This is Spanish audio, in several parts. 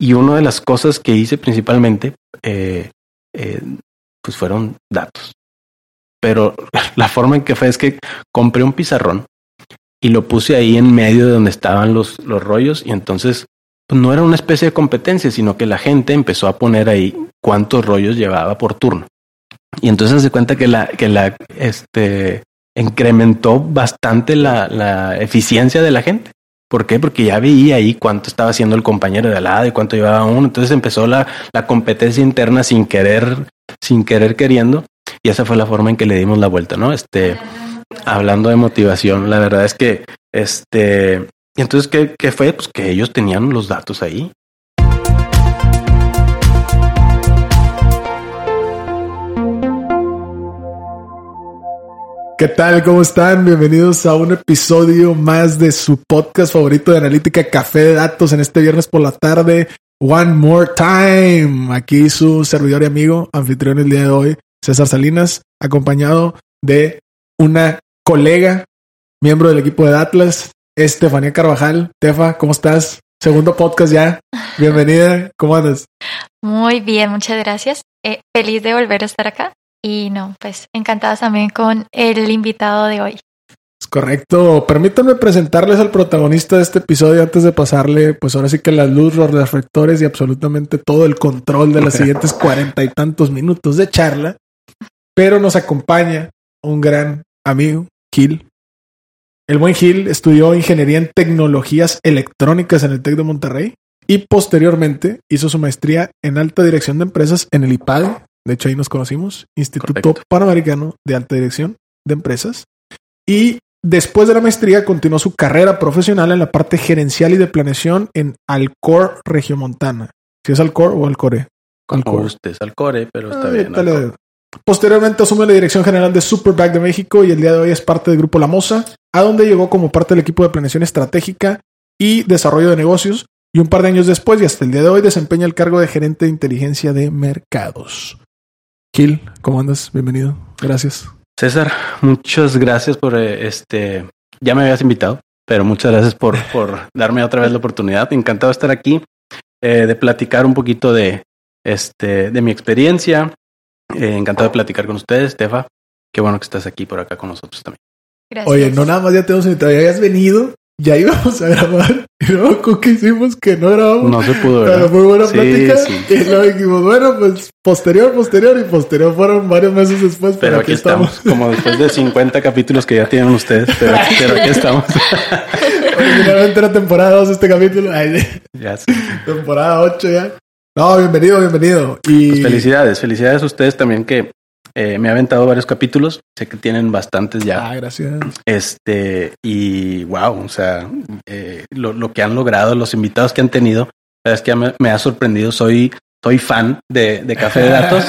Y una de las cosas que hice principalmente pues fueron datos. Pero la forma en que fue es que compré un pizarrón y lo puse ahí en medio de donde estaban los rollos, y entonces pues no era una especie de competencia, sino que la gente empezó a poner ahí cuántos rollos llevaba por turno. Y entonces se cuenta que la incrementó bastante la eficiencia de la gente. ¿Por qué? Porque ya veía ahí cuánto estaba haciendo el compañero de al lado y cuánto llevaba uno. Entonces empezó la competencia interna sin querer queriendo. Y esa fue la forma en que le dimos la vuelta, ¿no? Hablando de motivación, la verdad es que y entonces ¿qué fue? Pues que ellos tenían los datos ahí. ¿Qué tal? ¿Cómo están? Bienvenidos a un episodio más de su podcast favorito de analítica, Café de Datos, en este viernes por la tarde. One more time. Aquí su servidor y amigo, anfitrión el día de hoy, César Salinas, acompañado de una colega, miembro del equipo de Datlas, Estefanía Carvajal. Tefa, ¿cómo estás? Segundo podcast ya. Bienvenida. ¿Cómo andas? Muy bien, muchas gracias. Feliz de volver a estar acá. Y no, pues encantadas también con el invitado de hoy. Es correcto. Permítanme presentarles al protagonista de este episodio antes de pasarle, pues ahora sí que las luces, los reflectores y absolutamente todo el control de los siguientes 40 y tantos minutos de charla. Pero nos acompaña un gran amigo, Gil. El buen Gil estudió Ingeniería en Tecnologías Electrónicas en el TEC de Monterrey y posteriormente hizo su maestría en Alta Dirección de Empresas en el IPADE. De hecho, ahí nos conocimos, Instituto Correcto. Panamericano de Alta Dirección de Empresas. Y después de la maestría, continuó su carrera profesional en la parte gerencial y de planeación en Alcor, Regiomontana. ¿Si es Alcor o Alcore? Alcor. Usted es Alcore, pero está bien. Alcor. Posteriormente asume la dirección general de Superbak de México y el día de hoy es parte del Grupo Lamosa, a donde llegó como parte del equipo de planeación estratégica y desarrollo de negocios. Y un par de años después, y hasta el día de hoy, desempeña el cargo de gerente de inteligencia de mercados. Gil, ¿cómo andas? Bienvenido. Gracias. César, muchas gracias por ya me habías invitado, pero muchas gracias por darme otra vez la oportunidad. Encantado de estar aquí, de platicar un poquito de mi experiencia. Encantado de platicar con ustedes, Tefa. Qué bueno que estás aquí por acá con nosotros también. Gracias. Oye, no nada más ya te hemos invitado, ya habías venido. Ya íbamos a grabar y luego con que hicimos que no grabamos. No se pudo ver. Pero muy buena plática. Sí. Y luego dijimos, bueno, pues posterior. Fueron varios meses después. Pero aquí estamos. Como después de 50 capítulos que ya tienen ustedes. Pero aquí estamos. Originalmente era temporada 2 este capítulo. Ay, ya sí. Temporada 8 ya. No, bienvenido. Y pues felicidades a ustedes también que me ha aventado varios capítulos. Sé que tienen bastantes ya. Ah, gracias. Y wow, o sea, lo que han logrado, los invitados que han tenido, la verdad es que me ha sorprendido. Soy fan de Café de Datos.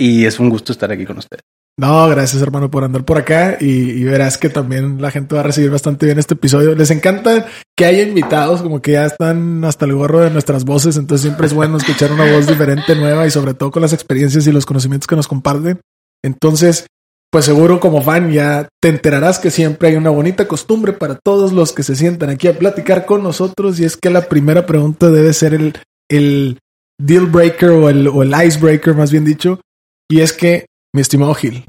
Y es un gusto estar aquí con ustedes. No, gracias, hermano, por andar por acá y verás que también la gente va a recibir bastante bien este episodio. Les encanta que haya invitados, como que ya están hasta el gorro de nuestras voces, entonces siempre es bueno escuchar una voz diferente, nueva y sobre todo con las experiencias y los conocimientos que nos comparten. Entonces, pues seguro como fan ya te enterarás que siempre hay una bonita costumbre para todos los que se sientan aquí a platicar con nosotros y es que la primera pregunta debe ser el deal breaker o el icebreaker, más bien dicho, y es que mi estimado Gil,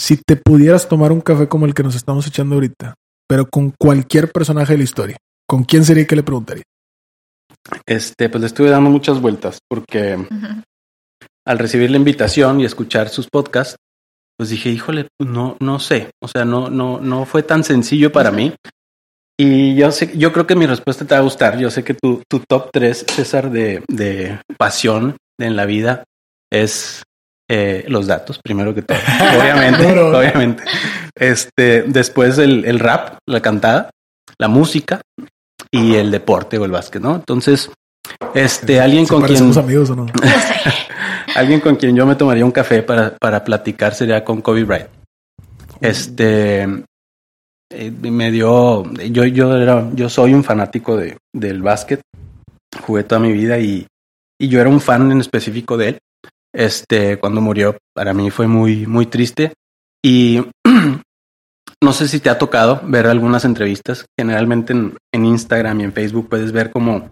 si te pudieras tomar un café como el que nos estamos echando ahorita, pero con cualquier personaje de la historia, ¿con quién sería y qué le preguntaría? Pues le estuve dando muchas vueltas porque al recibir la invitación y escuchar sus podcasts, pues dije, híjole, no sé. O sea, no fue tan sencillo para mí. Y yo creo que mi respuesta te va a gustar. Yo sé que tu top 3, César, de pasión en la vida es... los datos, primero que todo. Obviamente. Después el rap, la cantada, la música y el deporte o el básquet, ¿no? Entonces, alguien con quien... ¿Somos amigos o no? Alguien con quien yo me tomaría un café para platicar sería con Kobe Bryant. Me dio... Yo soy un fanático del básquet. Jugué toda mi vida y yo era un fan en específico de él. Cuando murió, para mí fue muy, muy triste. Y no sé si te ha tocado ver algunas entrevistas. Generalmente en Instagram y en Facebook puedes ver como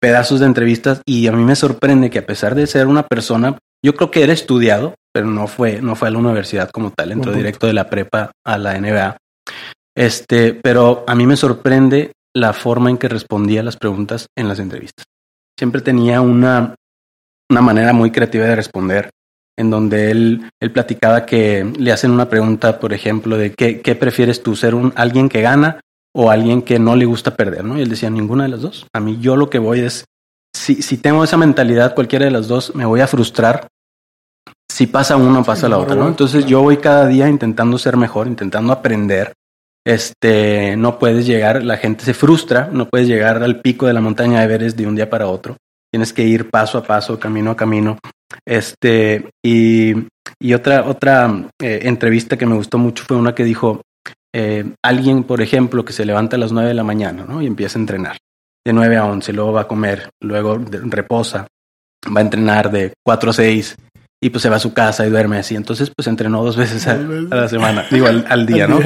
pedazos de entrevistas y a mí me sorprende que a pesar de ser una persona, yo creo que era estudiado, pero no fue a la universidad como tal, entró directo de la prepa a la NBA. Pero a mí me sorprende la forma en que respondía a las preguntas en las entrevistas. Siempre tenía una manera muy creativa de responder, en donde él platicaba que le hacen una pregunta, por ejemplo, de ¿qué prefieres tú, ser alguien que gana o alguien que no le gusta perder, ¿no? Y él decía, ninguna de las dos. A mí, yo lo que voy es, si tengo esa mentalidad, cualquiera de las dos, me voy a frustrar. Si pasa una, pasa la otra, ¿no? Entonces yo voy cada día intentando ser mejor, intentando aprender. No puedes llegar, la gente se frustra, no puedes llegar al pico de la montaña de Everest de un día para otro. Tienes que ir paso a paso, camino a camino. Y otra entrevista que me gustó mucho fue una que dijo, alguien, por ejemplo, que se levanta a las 9 de la mañana, ¿no? Y empieza a entrenar de 9 a 11, luego va a comer, luego reposa, va a entrenar de 4 a 6 y pues se va a su casa y duerme así. Entonces pues entrenó dos veces a la semana, digo al día, ¿no?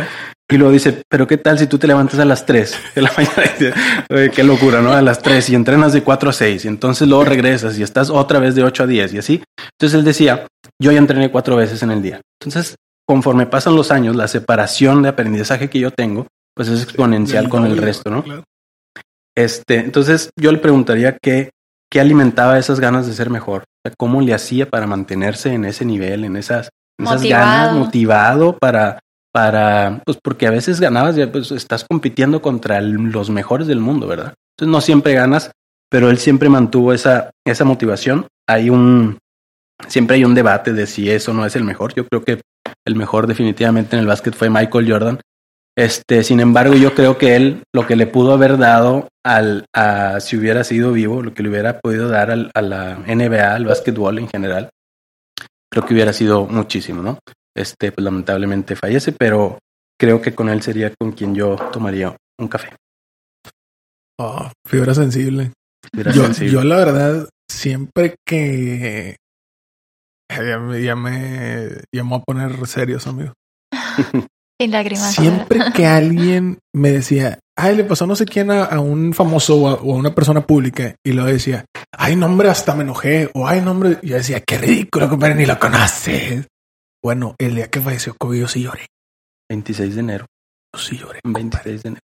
Y luego dice, pero ¿qué tal si tú te levantas a las 3 de la mañana? Qué locura, ¿no? A las 3 y entrenas de 4 a 6 y entonces luego regresas y estás otra vez de 8 a 10 y así. Entonces él decía, yo ya entrené 4 veces en el día. Entonces, conforme pasan los años, la separación de aprendizaje que yo tengo, pues es exponencial con el resto, ¿no? Claro. Entonces yo le preguntaría qué alimentaba esas ganas de ser mejor, o sea, cómo le hacía para mantenerse en ese nivel, en esas ganas, motivado para, pues porque a veces ganabas, ya pues estás compitiendo contra los mejores del mundo, ¿verdad? Entonces no siempre ganas, pero él siempre mantuvo esa motivación. Siempre hay un debate de si eso no es el mejor. Yo creo que el mejor definitivamente en el básquet fue Michael Jordan. Sin embargo, yo creo que él lo que le pudo haber dado si hubiera sido vivo, lo que le hubiera podido dar a la NBA, al básquetbol en general, creo que hubiera sido muchísimo, ¿no? Pues lamentablemente fallece, pero creo que con él sería con quien yo tomaría un café. Oh, fibra sensible. Yo la verdad, siempre que... Ya me voy a poner serios, amigo. Sin lágrimas. Siempre que alguien me decía, le pasó no sé quién a un famoso o a una persona pública, y lo decía, ay, no, hombre, hasta me enojé, o ay, no, hombre, yo decía, qué ridículo, compadre, ni lo conoces. Bueno, el día que falleció Kobe, yo sí lloré. 26 de enero. Yo sí lloré. 26 de enero.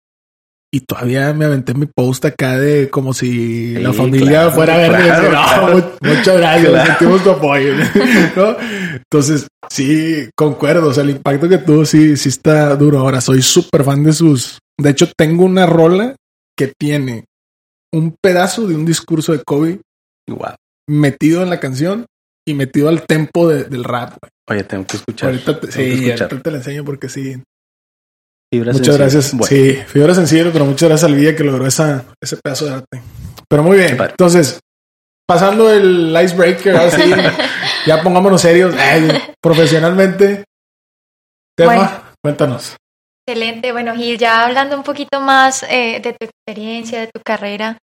Y todavía me aventé mi post acá de como si la familia fuera a verme. Claro. Muchas gracias, sentimos tu apoyo, ¿no? Entonces, sí, concuerdo. O sea, el impacto que tuvo sí está duro. Ahora, soy súper fan de sus... De hecho, tengo una rola que tiene un pedazo de un discurso de Kobe metido en la canción y metido al tempo del rap. Oye, tengo que escuchar. Ahorita te la enseño porque sí... Fibra muchas sensible. Gracias. Bueno. Sí, fibra sensible, pero muchas gracias al Villa que logró ese pedazo de arte. Pero muy bien. Entonces, pasando el icebreaker, así, ya pongámonos serios. Profesionalmente, tema, bueno, cuéntanos. Excelente. Bueno, Gil, ya hablando un poquito más de tu experiencia, de tu carrera,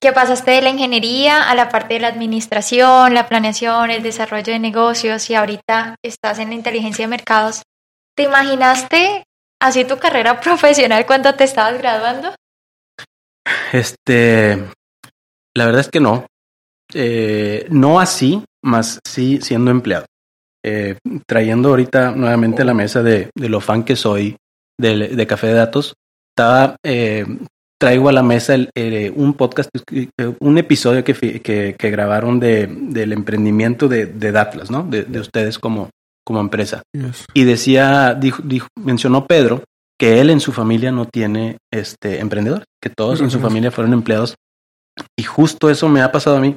que pasaste de la ingeniería a la parte de la administración, la planeación, el desarrollo de negocios y ahorita estás en la inteligencia de mercados. ¿Te imaginaste así tu carrera profesional cuando te estabas graduando? La verdad es que no. No así, más sí siendo empleado. Trayendo ahorita nuevamente a la mesa de lo fan que soy de Café de Datos, traigo a la mesa un podcast, un episodio que grabaron del emprendimiento de Datlas, ¿no? De ustedes como empresa. Yes. Y mencionó Pedro que él en su familia no tiene emprendedor, que todos en su familia fueron empleados y justo eso me ha pasado a mí.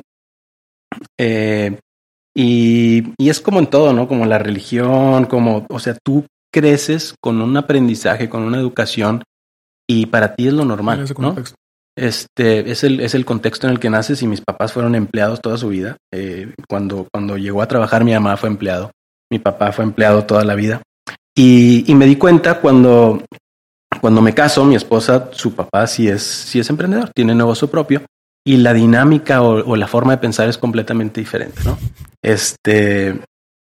Y es como en todo, ¿no? Como la religión, o sea, tú creces con un aprendizaje, con una educación y para ti es lo normal, ¿no? Es el contexto en el que naces y mis papás fueron empleados toda su vida. Cuando llegó a trabajar mi mamá fue empleado. Mi papá fue empleado toda la vida y me di cuenta cuando me caso, mi esposa, su papá sí es emprendedor, tiene negocio propio y la dinámica o la forma de pensar es completamente diferente, ¿no?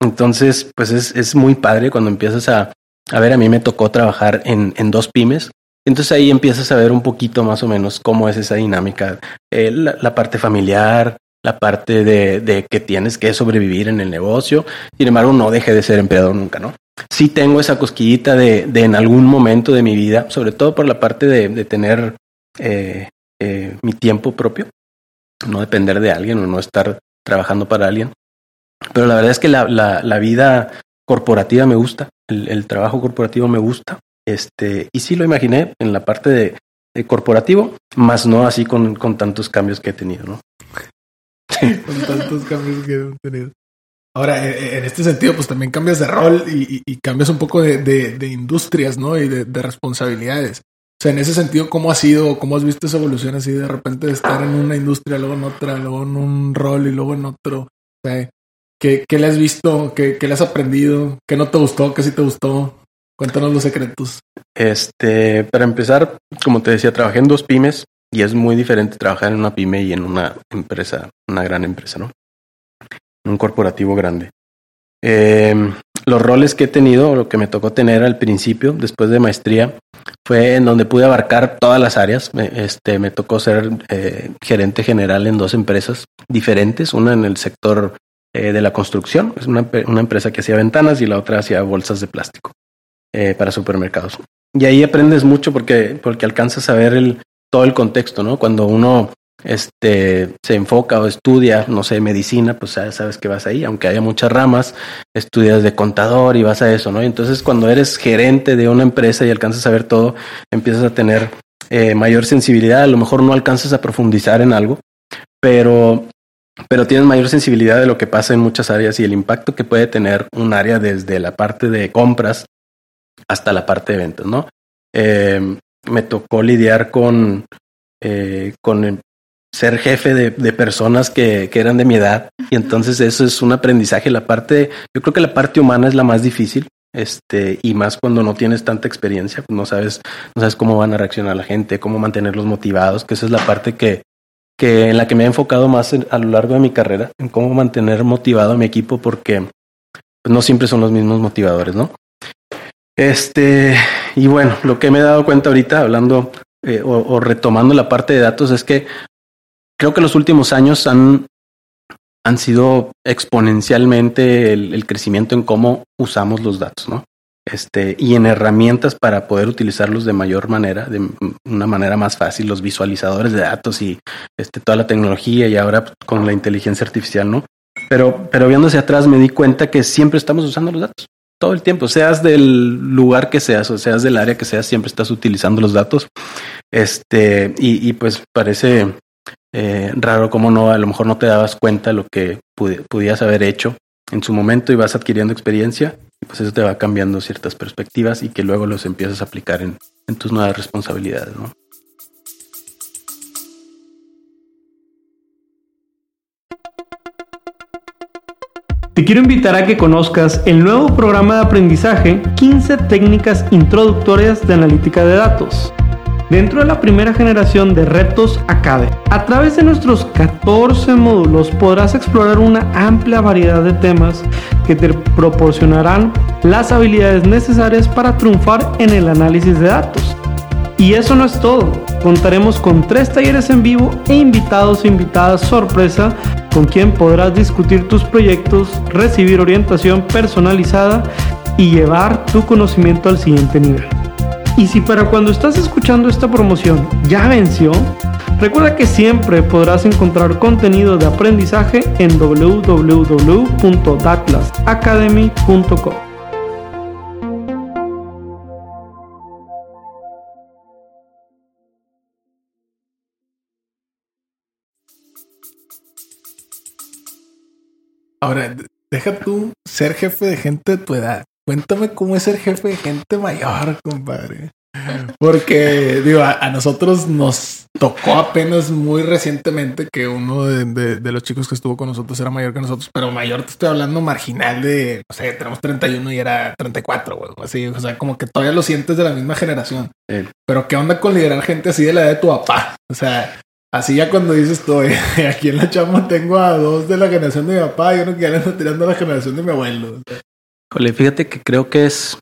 Entonces, pues es muy padre cuando empiezas a ver, a mí me tocó trabajar en dos pymes Entonces ahí empiezas a ver un poquito más o menos cómo es esa dinámica, la parte familiar, la parte de que tienes que sobrevivir en el negocio. Sin embargo, no dejé de ser empleador nunca, ¿no? Sí tengo esa cosquillita de en algún momento de mi vida, sobre todo por la parte de tener mi tiempo propio, no depender de alguien o no estar trabajando para alguien. Pero la verdad es que la vida corporativa me gusta, el trabajo corporativo me gusta. Y sí lo imaginé en la parte de corporativo, más no así con tantos cambios que he tenido, ¿no? Con tantos cambios que he tenido. Ahora, en este sentido, pues también cambias de rol y cambias un poco de industrias, ¿no? Y de responsabilidades. O sea, en ese sentido, ¿cómo ha sido? ¿Cómo has visto esa evolución así de repente de estar en una industria, luego en otra, luego en un rol y luego en otro? O sea, ¿qué le has visto? ¿Qué le has aprendido? ¿Qué no te gustó? ¿Qué sí te gustó? Cuéntanos los secretos. Para empezar, como te decía, trabajé en dos pymes y es muy diferente trabajar en una pyme y en una empresa, una gran empresa, ¿no? Un corporativo grande. Los roles que he tenido, o lo que me tocó tener al principio, después de maestría, fue en donde pude abarcar todas las áreas. Me tocó ser gerente general en dos empresas diferentes, una en el sector de la construcción, es una empresa que hacía ventanas, y la otra hacía bolsas de plástico para supermercados. Y ahí aprendes mucho porque alcanzas a ver todo el contexto, ¿no? Cuando uno se enfoca o estudia, no sé, medicina, pues sabes que vas ahí, aunque haya muchas ramas, estudias de contador y vas a eso, ¿no? Y entonces cuando eres gerente de una empresa y alcanzas a ver todo, empiezas a tener mayor sensibilidad. A lo mejor no alcanzas a profundizar en algo, pero tienes mayor sensibilidad de lo que pasa en muchas áreas y el impacto que puede tener un área desde la parte de compras hasta la parte de ventas, ¿no? Me tocó lidiar con ser jefe de personas que eran de mi edad, y entonces eso es un aprendizaje. Yo creo que la parte humana es la más difícil, y más cuando no tienes tanta experiencia, pues no sabes cómo van a reaccionar la gente, cómo mantenerlos motivados, que esa es la parte que en la que me he enfocado más a lo largo de mi carrera, en cómo mantener motivado a mi equipo, porque pues, no siempre son los mismos motivadores, ¿no? Y bueno, lo que me he dado cuenta ahorita, hablando o retomando la parte de datos, es que creo que los últimos años han sido exponencialmente el crecimiento en cómo usamos los datos, ¿no? Y en herramientas para poder utilizarlos de mayor manera, de una manera más fácil, los visualizadores de datos y toda la tecnología y ahora con la inteligencia artificial, ¿no? Pero viendo hacia atrás me di cuenta que siempre estamos usando los datos, todo el tiempo, seas del lugar que seas o seas del área que seas, siempre estás utilizando los datos. Y pues parece raro cómo no, a lo mejor no te dabas cuenta lo que pudieras haber hecho en su momento y vas adquiriendo experiencia, y pues eso te va cambiando ciertas perspectivas y que luego los empiezas a aplicar en tus nuevas responsabilidades, ¿no? Te quiero invitar a que conozcas el nuevo programa de aprendizaje 15 técnicas introductorias de analítica de datos dentro de la primera generación de Retos Academy. A través de nuestros 14 módulos podrás explorar una amplia variedad de temas que te proporcionarán las habilidades necesarias para triunfar en el análisis de datos. Y eso no es todo, contaremos con 3 talleres en vivo e invitados e invitadas sorpresa con quien podrás discutir tus proyectos, recibir orientación personalizada y llevar tu conocimiento al siguiente nivel. Y si para cuando estás escuchando esta promoción ya venció, recuerda que siempre podrás encontrar contenido de aprendizaje en www.datlasacademy.com. Ahora, deja tú ser jefe de gente de tu edad. Cuéntame cómo es ser jefe de gente mayor, compadre. Porque, digo, a nosotros nos tocó apenas muy recientemente que uno de los chicos que estuvo con nosotros era mayor que nosotros, pero mayor te estoy hablando marginal de, o sea, tenemos 31 y era 34, güey, así, o sea, como que todavía lo sientes de la misma generación. Sí. Pero ¿qué onda con liderar gente así de la edad de tu papá? O sea... Así ya cuando dices tú, aquí en la chamba tengo a 2 de la generación de mi papá y uno que ya le está tirando a la generación de mi abuelo. Híjole, fíjate que creo que es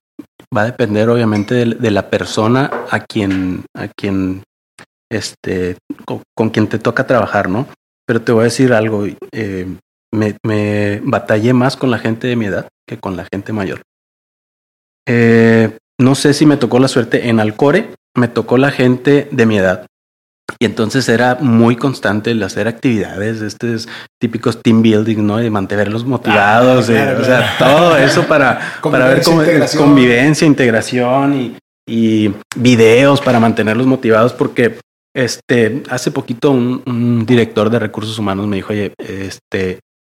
Va a depender obviamente de la persona con quien te toca trabajar, ¿no? Pero te voy a decir algo, me batallé más con la gente de mi edad que con la gente mayor. No sé si me tocó la suerte, en Alcore me tocó la gente de mi edad. Y entonces era muy constante el hacer actividades, típicos team building, ¿no? Y mantenerlos motivados, claro. O sea, todo eso para ver cómo convivencia, integración y videos para mantenerlos motivados, porque hace poquito un director de recursos humanos me dijo, oye,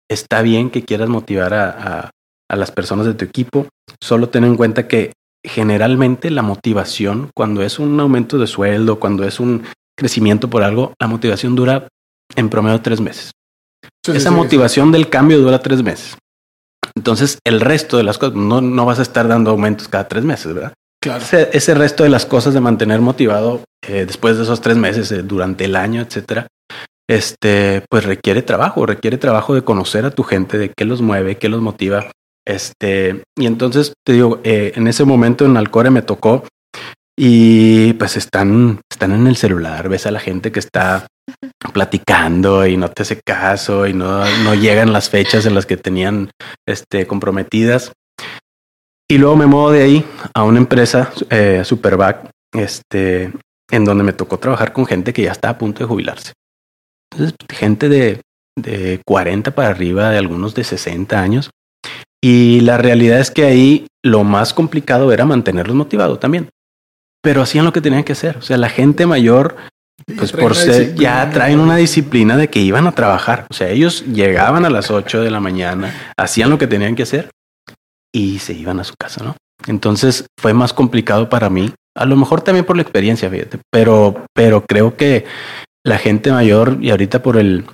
está bien que quieras motivar a las personas de tu equipo, solo ten en cuenta que generalmente la motivación, cuando es un aumento de sueldo, cuando es un crecimiento por algo, la motivación dura en promedio 3 meses. Esa motivación del cambio dura 3 meses. Entonces, el resto de las cosas, no vas a estar dando aumentos cada 3 meses, ¿verdad? Claro. Ese resto de las cosas de mantener motivado después de esos 3 meses, durante el año, etcétera, pues requiere trabajo de conocer a tu gente, de qué los mueve, qué los motiva. Y entonces te digo, en ese momento en Alcore me tocó. Y pues están en el celular, ves a la gente que está platicando y no te hace caso y no llegan las fechas en las que tenían comprometidas. Y luego me muevo de ahí a una empresa, Superbak, en donde me tocó trabajar con gente que ya está a punto de jubilarse. Entonces, gente de 40 para arriba, de algunos de 60 años. Y la realidad es que ahí lo más complicado era mantenerlos motivados también. Pero hacían lo que tenían que hacer. O sea, la gente mayor, pues ya traen una disciplina de que iban a trabajar. O sea, ellos llegaban a las 8 de la mañana, hacían lo que tenían que hacer y se iban a su casa, ¿no? Entonces fue más complicado para mí. A lo mejor también por la experiencia, fíjate. Pero creo que la gente mayor, y ahorita por el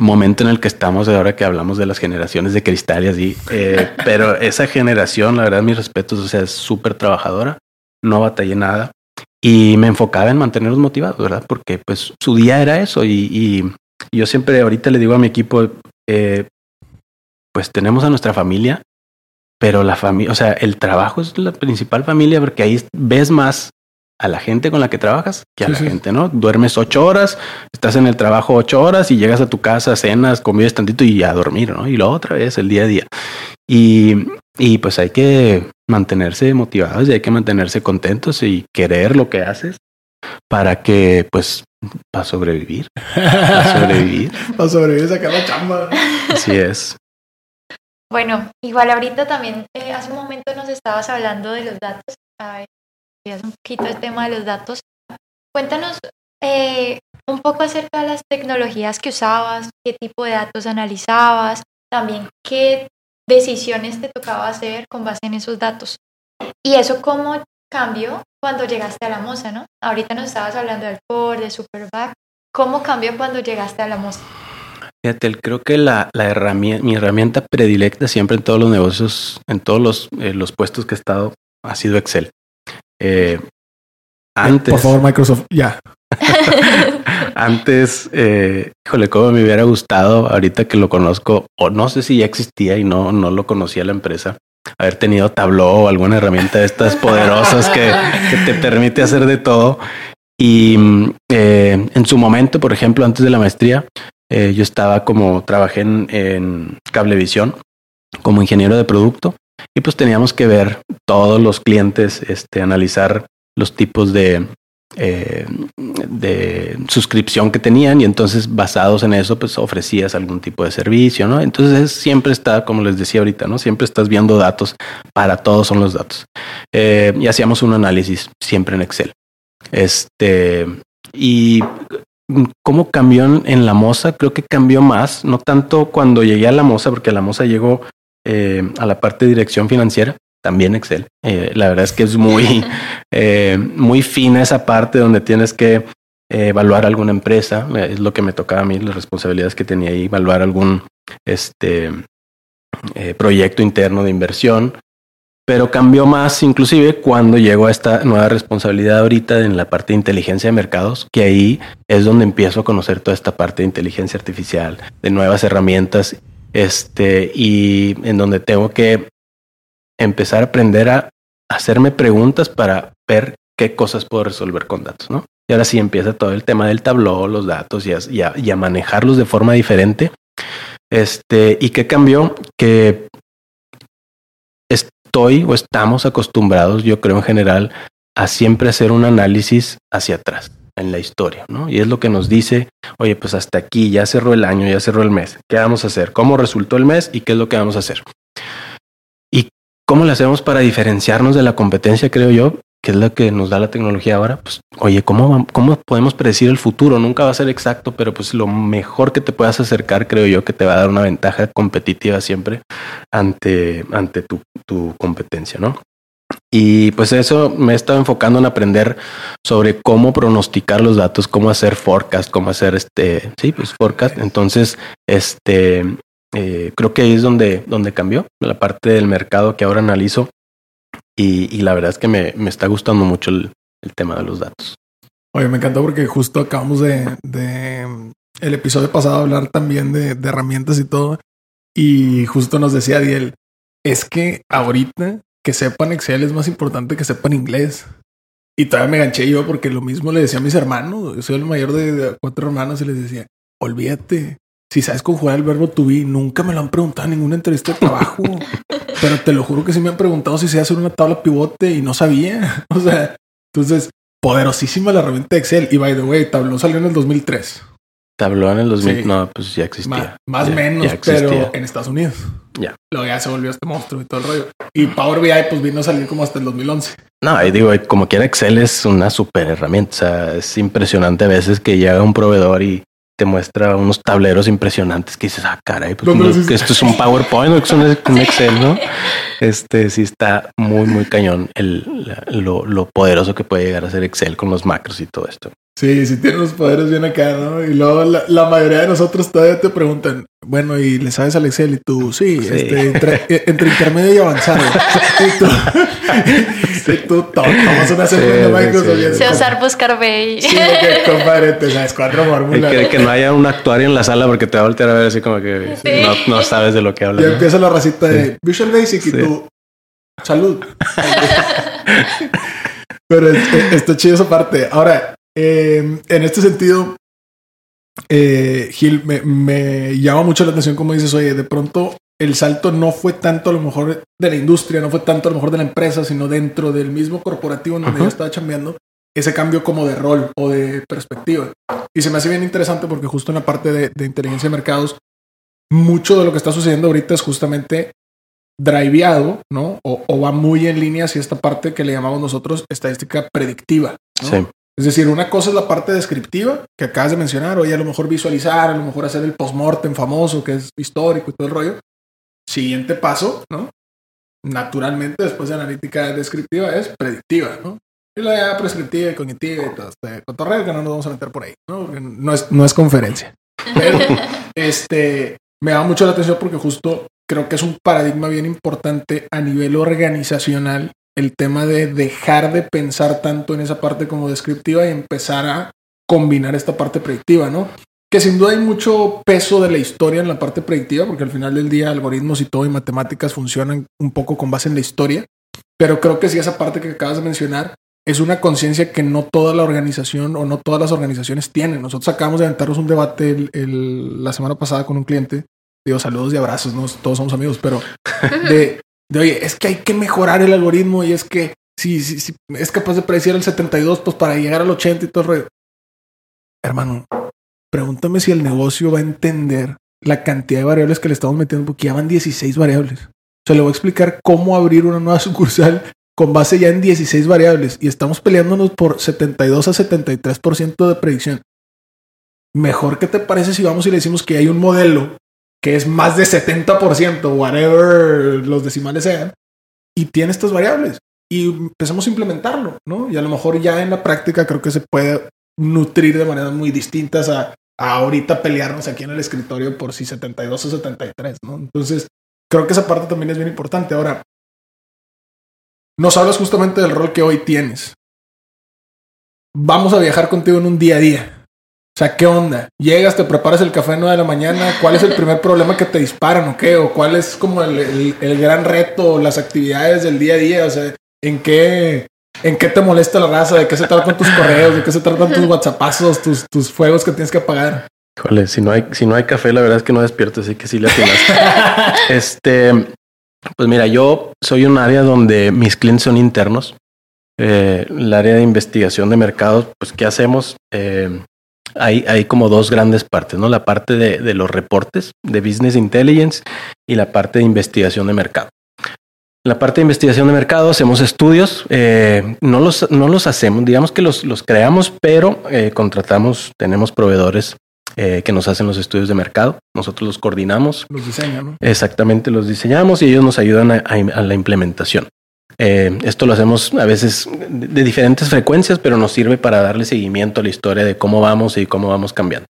momento en el que estamos, ahora que hablamos de las generaciones de cristal y así, pero esa generación, la verdad, mis respetos, o sea, es súper trabajadora. No batallé nada y me enfocaba en mantenerlos motivados, ¿verdad? Porque pues su día era eso y yo siempre ahorita le digo a mi equipo, pues tenemos a nuestra familia, pero la familia, o sea, el trabajo es la principal familia porque ahí ves más a la gente con la que trabajas que a la gente, ¿no? Duermes 8 horas, estás en el trabajo 8 horas y llegas a tu casa, cenas, comidas tantito y a dormir, ¿no? Y luego otra vez el día a día. Y pues hay que mantenerse motivados y hay que mantenerse contentos y querer lo que haces para que, pues, para sobrevivir. Para sobrevivir, sacar la chamba. Así es. Bueno, igual ahorita también, hace un momento nos estabas hablando de los datos. A ver, hace un poquito el tema de los datos. Cuéntanos un poco acerca de las tecnologías que usabas, qué tipo de datos analizabas, también qué decisiones te tocaba hacer con base en esos datos. Y eso cómo cambió cuando llegaste a Lamosa, ¿no? Ahorita nos estabas hablando del Alcor, de Superbak. ¿Cómo cambió cuando llegaste a Lamosa? Fíjate, creo que mi herramienta predilecta siempre en todos los negocios, en todos los puestos que he estado, ha sido Excel. Antes... Por favor, Microsoft, ya. Antes, híjole, como me hubiera gustado ahorita que lo conozco, o no sé si ya existía y no lo conocía la empresa, haber tenido Tableau o alguna herramienta de estas poderosas que te permite hacer de todo. Y en su momento, por ejemplo, antes de la maestría, yo estaba trabajé en Cablevisión como ingeniero de producto y pues teníamos que ver todos los clientes, analizar los tipos de suscripción que tenían y entonces basados en eso pues ofrecías algún tipo de servicio, ¿no? Entonces siempre está, como les decía ahorita, ¿no? Siempre estás viendo datos, para todos son los datos. Y hacíamos un análisis siempre en Excel. Y ¿cómo cambió en Lamosa? Creo que cambió más, no tanto cuando llegué a Lamosa, porque Lamosa llegó a la parte de dirección financiera, también Excel. La verdad es que es muy fina esa parte donde tienes que evaluar alguna empresa. Es lo que me tocaba a mí, las responsabilidades que tenía ahí, evaluar algún proyecto interno de inversión. Pero cambió más inclusive cuando llegó a esta nueva responsabilidad ahorita en la parte de inteligencia de mercados, que ahí es donde empiezo a conocer toda esta parte de inteligencia artificial, de nuevas herramientas, y en donde tengo que empezar a aprender a hacerme preguntas para ver qué cosas puedo resolver con datos, ¿no? Y ahora sí empieza todo el tema del tabló, los datos y a manejarlos de forma diferente. ¿Y qué cambió? Que estamos acostumbrados, yo creo en general, a siempre hacer un análisis hacia atrás en la historia, ¿no? Y es lo que nos dice, oye, pues hasta aquí ya cerró el año, ya cerró el mes. ¿Qué vamos a hacer? ¿Cómo resultó el mes? ¿Y qué es lo que vamos a hacer? ¿Y cómo lo hacemos para diferenciarnos de la competencia, creo yo? Que es lo que nos da la tecnología ahora. Pues, oye, ¿cómo podemos predecir el futuro? Nunca va a ser exacto, pero pues lo mejor que te puedas acercar, creo yo, que te va a dar una ventaja competitiva siempre ante tu competencia, ¿no? Y pues eso me he estado enfocando en aprender sobre cómo pronosticar los datos, cómo hacer forecast, cómo hacer forecast. Entonces, creo que ahí es donde cambió la parte del mercado que ahora analizo. Y la verdad es que me está gustando mucho el tema de los datos. Oye, me encantó porque justo acabamos de el episodio pasado hablar también de herramientas y todo. Y justo nos decía Diel, es que ahorita que sepan Excel es más importante que sepan inglés. Y todavía me ganché yo porque lo mismo le decía a mis hermanos. Yo soy el mayor de 4 hermanos y les decía, olvídate. Si sabes conjugar el verbo to be, nunca me lo han preguntado en ninguna entrevista de trabajo. Pero te lo juro que sí me han preguntado si sé hacer una tabla pivote y no sabía. O sea, entonces, poderosísima la herramienta de Excel. Y by the way, Tableau salió en el 2003. Tableau en el 2000. Sí. No, pues ya existía. Más o menos, ya pero en Estados Unidos. Ya. Luego ya se volvió este monstruo y todo el rollo. Y Power BI pues vino a salir como hasta el 2011. No, y digo, como quiera, Excel es una súper herramienta. O sea, es impresionante a veces que llega un proveedor y te muestra unos tableros impresionantes que dices, ah, caray, pues no, que esto es un PowerPoint o que es un Excel, ¿no? Sí está muy, muy cañón lo poderoso que puede llegar a ser Excel con los macros y todo esto. Sí, sí tiene los poderes bien acá, ¿no? Y luego la mayoría de nosotros todavía te preguntan, bueno, ¿y le sabes al Excel? Y tú, sí. Entre intermedio y avanzado. Y tú, tomas una segunda de Microsoft. Sí, sé usar buscar B. Sí, que compadre, te sabes 4 fórmulas. Que no haya un actuario en la sala porque te va a voltear a ver así como que sí. no sabes de lo que hablas. Y empieza la racita de Visual Basic y tú, salud. Pero está chido esa parte. Ahora, en este sentido, Gil, me llama mucho la atención como dices, oye, de pronto el salto no fue tanto a lo mejor de la industria, no fue tanto a lo mejor de la empresa, sino dentro del mismo corporativo en donde yo estaba chambeando, ese cambio como de rol o de perspectiva. Y se me hace bien interesante porque justo en la parte de inteligencia de mercados, mucho de lo que está sucediendo ahorita es justamente driveado, ¿no? O va muy en línea hacia esta parte que le llamamos nosotros estadística predictiva, ¿no? Sí. Es decir, una cosa es la parte descriptiva que acabas de mencionar, oye, a lo mejor visualizar, a lo mejor hacer el postmortem famoso que es histórico y todo el rollo. Siguiente paso, ¿no? Naturalmente, después de analítica descriptiva es predictiva, ¿no? Y la prescriptiva y cognitiva y todo este cotorreo que no nos vamos a meter por ahí, ¿no? Porque no es conferencia. Pero me llama mucho la atención porque justo creo que es un paradigma bien importante a nivel organizacional. El tema de dejar de pensar tanto en esa parte como descriptiva y empezar a combinar esta parte predictiva, ¿no? Que sin duda hay mucho peso de la historia en la parte predictiva, porque al final del día algoritmos y todo y matemáticas funcionan un poco con base en la historia. Pero creo que sí, esa parte que acabas de mencionar es una conciencia que no toda la organización o no todas las organizaciones tienen. Nosotros acabamos de aventarnos un debate la semana pasada con un cliente. Digo, saludos y abrazos, ¿no? Todos somos amigos, pero de oye, es que hay que mejorar el algoritmo y es que si es capaz de predecir el 72, pues para llegar al 80 y todo el rollo. Hermano, pregúntame si el negocio va a entender la cantidad de variables que le estamos metiendo, porque ya van 16 variables. Se le voy a explicar cómo abrir una nueva sucursal con base ya en 16 variables y estamos peleándonos por 72 a 73% de predicción. Mejor, ¿qué te parece si vamos y le decimos que hay un modelo que es más de 70%, whatever los decimales sean, y tiene estas variables y empezamos a implementarlo, ¿no? Y a lo mejor ya en la práctica creo que se puede nutrir de maneras muy distintas a ahorita pelearnos aquí en el escritorio por si 72 o 73, ¿no? Entonces, creo que esa parte también es bien importante. Ahora, nos hablas justamente del rol que hoy tienes. Vamos a viajar contigo en un día a día. O sea, ¿qué onda? Llegas, te preparas el café a 9 de la mañana. ¿Cuál es el primer problema que te disparan o qué? ¿O cuál es como el gran reto o las actividades del día a día? O sea, ¿En qué te molesta la raza? ¿De qué se tratan tus correos? ¿De qué se tratan tus whatsappazos? Tus fuegos que tienes que apagar. Híjole, si no hay café, la verdad es que no despierto, así que sí le atinaste. Pues mira, yo soy un área donde mis clientes son internos. El área de investigación de mercados, pues ¿qué hacemos? Hay como dos grandes partes, ¿no? La parte de los reportes de Business Intelligence y la parte de investigación de mercado. La parte de investigación de mercado hacemos estudios, no los hacemos, digamos que los creamos, pero tenemos proveedores que nos hacen los estudios de mercado. Nosotros los coordinamos. Los diseñamos. Exactamente, los diseñamos y ellos nos ayudan a la implementación. Esto lo hacemos a veces de diferentes frecuencias, pero nos sirve para darle seguimiento a la historia de cómo vamos y cómo vamos cambiando.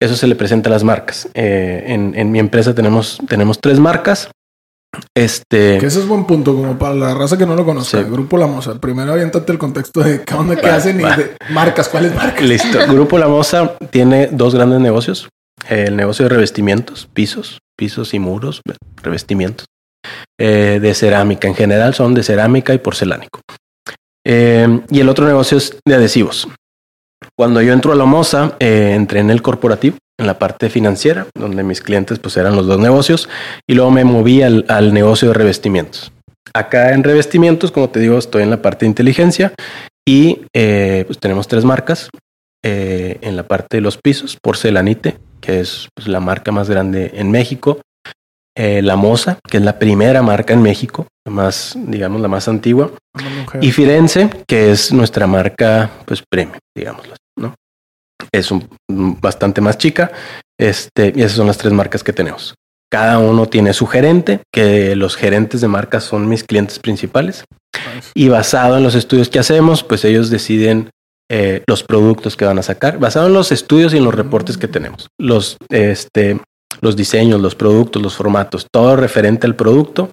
Eso se le presenta a las marcas. En mi empresa tenemos 3 marcas. Que ese es buen punto, como para la raza que no lo conozca. Sí. Grupo Lamosa. Primero aviéntate el contexto de qué onda, qué hacen y de marcas, cuáles marcas. Listo. Grupo Lamosa tiene 2 grandes negocios. El negocio de revestimientos, pisos y muros, revestimientos. De cerámica en general, son de cerámica y porcelánico. Y el otro negocio es de adhesivos. Cuando yo entro a Lamosa, entré en el corporativo, en la parte financiera, donde mis clientes pues eran los 2 negocios, y luego me moví al negocio de revestimientos. Acá en revestimientos, como te digo, estoy en la parte de inteligencia y pues tenemos 3 marcas. En la parte de los pisos, Porcelanite, que es pues la marca más grande en México. Lamosa, que es la primera marca en México, la más antigua. Y Firenze, que es nuestra marca, pues premium, digámoslo, ¿no? Es bastante más chica. Y esas son las 3 marcas que tenemos. Cada uno tiene su gerente, que los gerentes de marcas son mis clientes principales. Nice. Y basado en los estudios que hacemos, pues ellos deciden los productos que van a sacar, basado en los estudios y en los reportes que tenemos. Los diseños, los productos, los formatos, todo referente al producto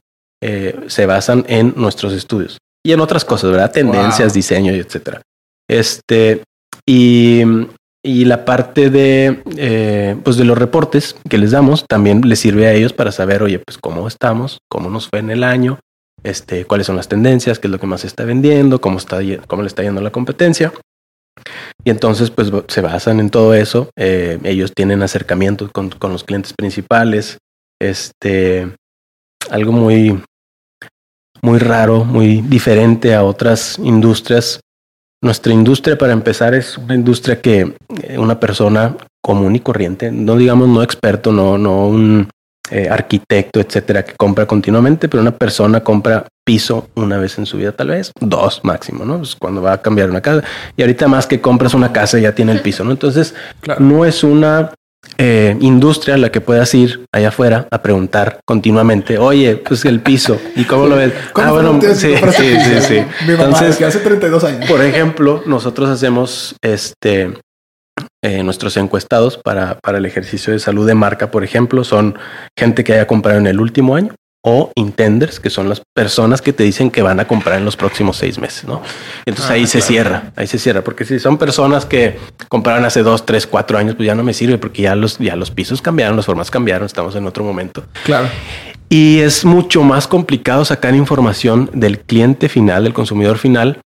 se basan en nuestros estudios y en otras cosas, ¿verdad? Tendencias, wow, diseño, etcétera. Y la parte de los reportes que les damos también les sirve a ellos para saber, oye, pues cómo estamos, cómo nos fue en el año, cuáles son las tendencias, qué es lo que más se está vendiendo, cómo le está yendo la competencia. Y entonces, pues se basan en todo eso. Ellos tienen acercamientos con los clientes principales. Algo muy, muy raro, muy diferente a otras industrias. Nuestra industria, para empezar, es una industria que una persona común y corriente, no digamos no experto, no un arquitecto, etcétera, que compra continuamente, pero una persona compra piso una vez en su vida, tal vez 2 máximo, ¿no? Pues cuando va a cambiar una casa. Y ahorita más que compras una casa ya tiene el piso, ¿no? Entonces, claro, no es una industria a la que puedas ir allá afuera a preguntar continuamente, oye, pues el piso, ¿y cómo lo ves? ¿Cómo sí. Mi mamá, entonces, que hace 32 años. Por ejemplo, nosotros hacemos nuestros encuestados para el ejercicio de salud de marca, por ejemplo, son gente que haya comprado en el último año, o intenders, que son las personas que te dicen que van a comprar en los próximos 6 meses, ¿no? Entonces ahí se cierra, porque si son personas que compraron hace 2, 3, 4 años, pues ya no me sirve porque ya los pisos cambiaron, las formas cambiaron, estamos en otro momento. Claro. Y es mucho más complicado sacar información del cliente final, del consumidor final.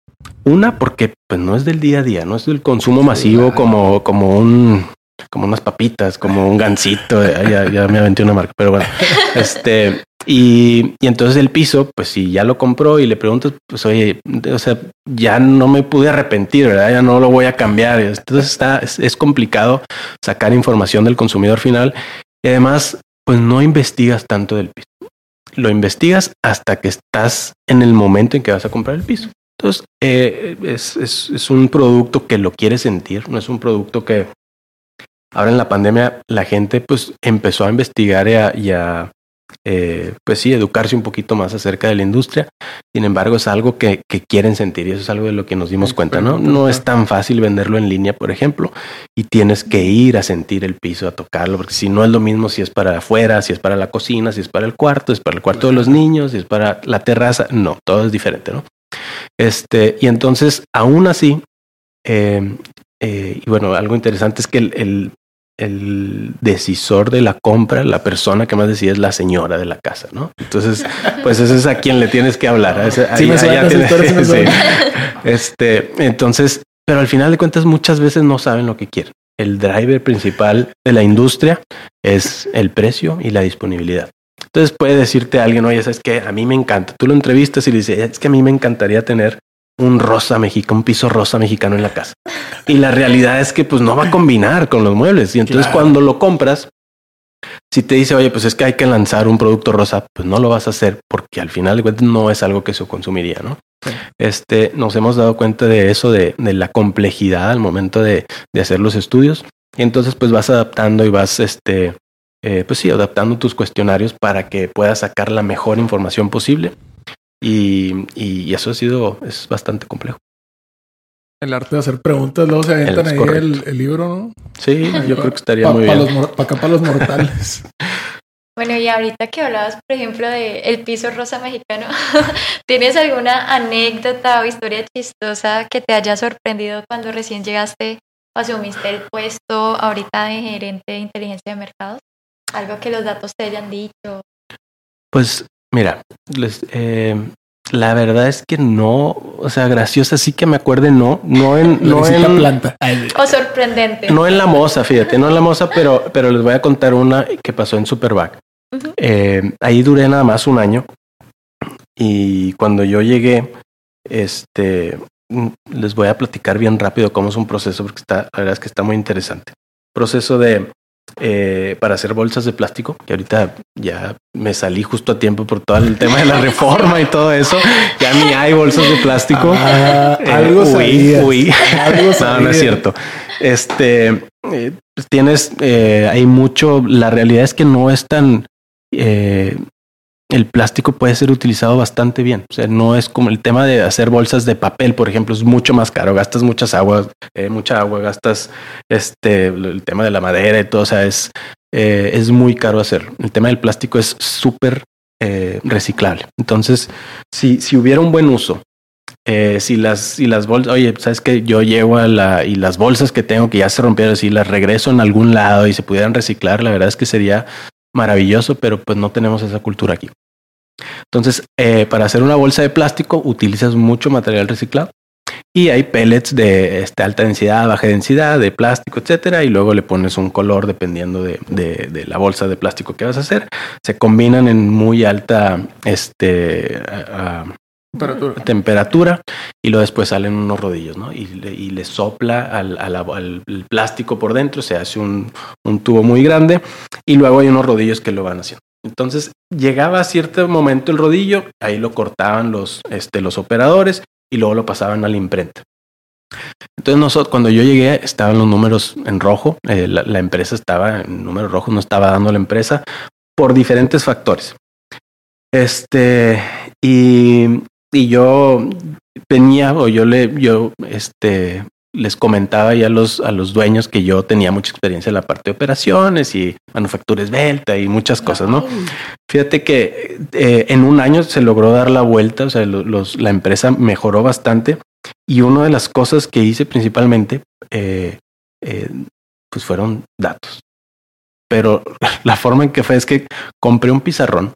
Una, porque pues no es del día a día, no es del consumo masivo como unas papitas, como un gansito. Ya me aventé una marca, pero bueno, Y entonces el piso, pues si ya lo compró y le preguntas, pues oye, o sea, ya no me pude arrepentir, ¿verdad? Ya no lo voy a cambiar. Entonces es complicado sacar información del consumidor final. Y además, pues no investigas tanto del piso. Lo investigas hasta que estás en el momento en que vas a comprar el piso. Entonces es un producto que lo quieres sentir, no es un producto que... Ahora en la pandemia la gente pues empezó a investigar y a educarse un poquito más acerca de la industria. Sin embargo, es algo que quieren sentir y eso es algo de lo que nos dimos cuenta, ¿no? No es tan fácil venderlo en línea, por ejemplo, y tienes que ir a sentir el piso, a tocarlo, porque si no es lo mismo si es para afuera, si es para la cocina, si es para el cuarto, si es para el cuarto de los niños, si es para la terraza. No, todo es diferente, ¿no? Y entonces, aún así, y bueno, algo interesante es que el el decisor de la compra, la persona que más decide es la señora de la casa, ¿no? Entonces, pues eso es a quien le tienes que hablar. Entonces, pero al final de cuentas muchas veces no saben lo que quieren. El driver principal de la industria es el precio y la disponibilidad. Entonces puede decirte a alguien, oye, ¿sabes qué? A mí me encanta. Tú lo entrevistas y le dices, es que a mí me encantaría tener un rosa mexicano, un piso rosa mexicano en la casa. Y la realidad es que pues no va a combinar con los muebles. Y entonces cuando lo compras, si te dice, oye, pues es que hay que lanzar un producto rosa, pues no lo vas a hacer porque al final de cuentas no es algo que se consumiría, ¿no? Sí. Nos hemos dado cuenta de eso, de la complejidad al momento de hacer los estudios. Y entonces pues vas adaptando y vas adaptando tus cuestionarios para que puedas sacar la mejor información posible. Y eso es bastante complejo. El arte de hacer preguntas, luego se aventan ahí el libro, ¿no? Sí, yo creo que estaría muy bien. Para los mortales. Bueno, y ahorita que hablabas, por ejemplo, del piso rosa mexicano, ¿tienes alguna anécdota o historia chistosa que te haya sorprendido cuando recién llegaste o asumiste el puesto ahorita de gerente de inteligencia de mercados? Algo que los datos te hayan dicho. Pues mira, la verdad es que no, o sea, graciosa sí que me acuerde, no en planta. O sorprendente. No en Lamosa, fíjate, pero les voy a contar una que pasó en Superbak. Uh-huh. Ahí duré nada más un año y cuando yo llegué, les voy a platicar bien rápido cómo es un proceso, porque la verdad es que está muy interesante. Proceso de... para hacer bolsas de plástico, que ahorita ya me salí justo a tiempo por todo el tema de la reforma y todo eso. Ya ni hay bolsas de plástico. No es cierto. Hay mucho. La realidad es que no es tan. El plástico puede ser utilizado bastante bien. O sea, no es como el tema de hacer bolsas de papel, por ejemplo, es mucho más caro. Gastas mucha agua, gastas el tema de la madera y todo. O sea, es muy caro hacerlo. El tema del plástico es súper reciclable. Entonces, si hubiera un buen uso, si las bolsas, oye, sabes que yo llego y las bolsas que tengo que ya se rompieron, si las regreso en algún lado y se pudieran reciclar, la verdad es que sería maravilloso, pero pues no tenemos esa cultura aquí. Entonces, para hacer una bolsa de plástico utilizas mucho material reciclado y hay pellets de alta densidad, baja densidad, de plástico, etcétera, y luego le pones un color dependiendo de la bolsa de plástico que vas a hacer. Se combinan en muy alta temperatura y luego después salen unos rodillos, ¿no? Y le sopla al plástico por dentro, se hace un tubo muy grande y luego hay unos rodillos que lo van haciendo. Entonces llegaba a cierto momento el rodillo, ahí lo cortaban los operadores y luego lo pasaban a la imprenta. Entonces nosotros, cuando yo llegué, estaban los números en rojo, la empresa estaba en números rojos, no estaba dando la empresa por diferentes factores. Y yo tenía, o les comentaba ya a los dueños que yo tenía mucha experiencia en la parte de operaciones y manufactura esbelta y muchas cosas, ¿no? Fíjate que en un año se logró dar la vuelta, o sea, la empresa mejoró bastante y una de las cosas que hice principalmente, pues fueron datos. Pero la forma en que fue es que compré un pizarrón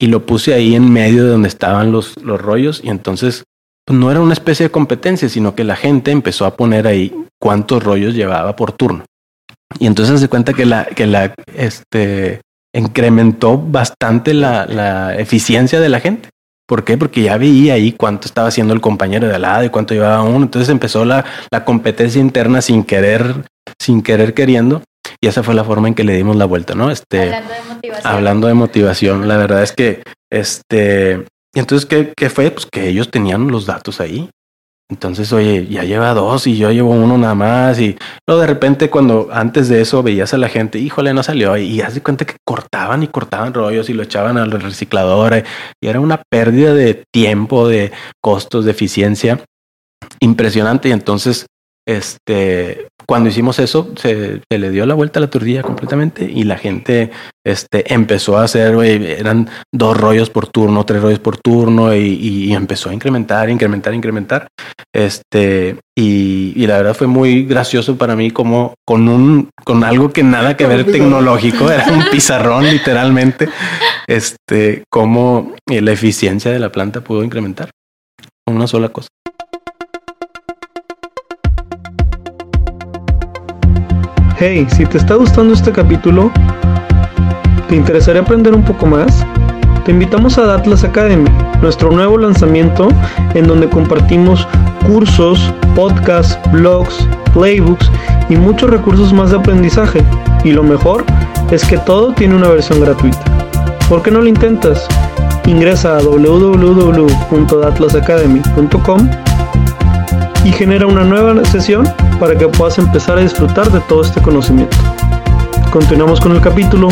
y lo puse ahí en medio de donde estaban los rollos y entonces pues no era una especie de competencia, sino que la gente empezó a poner ahí cuántos rollos llevaba por turno. Y entonces se cuenta que la incrementó bastante la eficiencia de la gente. ¿Por qué? Porque ya veía ahí cuánto estaba haciendo el compañero de al lado y cuánto llevaba uno. Entonces empezó la competencia interna sin querer queriendo. Y esa fue la forma en que le dimos la vuelta, ¿no? Hablando de motivación, la verdad es que y entonces ¿qué fue? Pues que ellos tenían los datos ahí. Entonces, oye, ya lleva dos y yo llevo uno nada más. Y luego de repente, cuando antes de eso veías a la gente, híjole, no salió. Y haz de cuenta que cortaban rollos y lo echaban al reciclador. Y era una pérdida de tiempo, de costos, de eficiencia impresionante. Y entonces Cuando hicimos eso, se le dio la vuelta a la tortilla completamente y la gente empezó a hacer, eran 2 rollos por turno, 3 rollos por turno y empezó a incrementar. Y la verdad fue muy gracioso para mí, como con algo que nada que ver tecnológico, era un pizarrón literalmente, cómo la eficiencia de la planta pudo incrementar con una sola cosa. Hey, si te está gustando este capítulo, ¿te interesaría aprender un poco más? Te invitamos a Datlas Academy, nuestro nuevo lanzamiento en donde compartimos cursos, podcasts, blogs, playbooks y muchos recursos más de aprendizaje. Y lo mejor es que todo tiene una versión gratuita. ¿Por qué no lo intentas? Ingresa a www.datlasacademy.com y genera una nueva sesión para que puedas empezar a disfrutar de todo este conocimiento. Continuamos con el capítulo.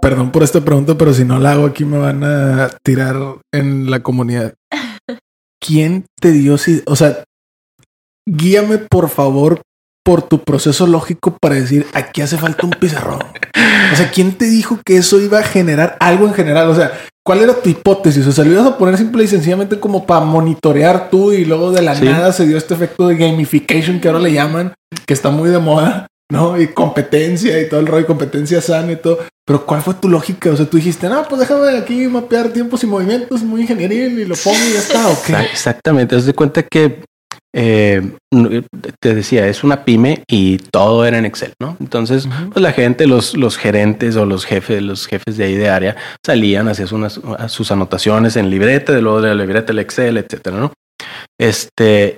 Perdón por esta pregunta, pero si no la hago aquí me van a tirar en la comunidad. ¿Quién te dio? O sea, guíame por favor por tu proceso lógico para decir aquí hace falta un pizarrón. O sea, ¿quién te dijo que eso iba a generar algo en general? O sea, ¿cuál era tu hipótesis? O sea, ¿lo ibas a poner simple y sencillamente como para monitorear tú y luego de la nada se dio este efecto de gamification que ahora le llaman, que está muy de moda, ¿no? Y competencia y todo el rollo, competencia sana y todo. Pero ¿cuál fue tu lógica? O sea, tú dijiste, no, pues déjame aquí mapear tiempos y movimientos muy ingenieril y lo pongo y ya está. Okay. Exactamente. Haz de cuenta que te decía, es una pyme y todo era en Excel, ¿no? Entonces, pues la gente, los gerentes o los jefes de ahí de área salían, hacían sus anotaciones en libreta, luego de la libreta el Excel, etcétera, ¿no?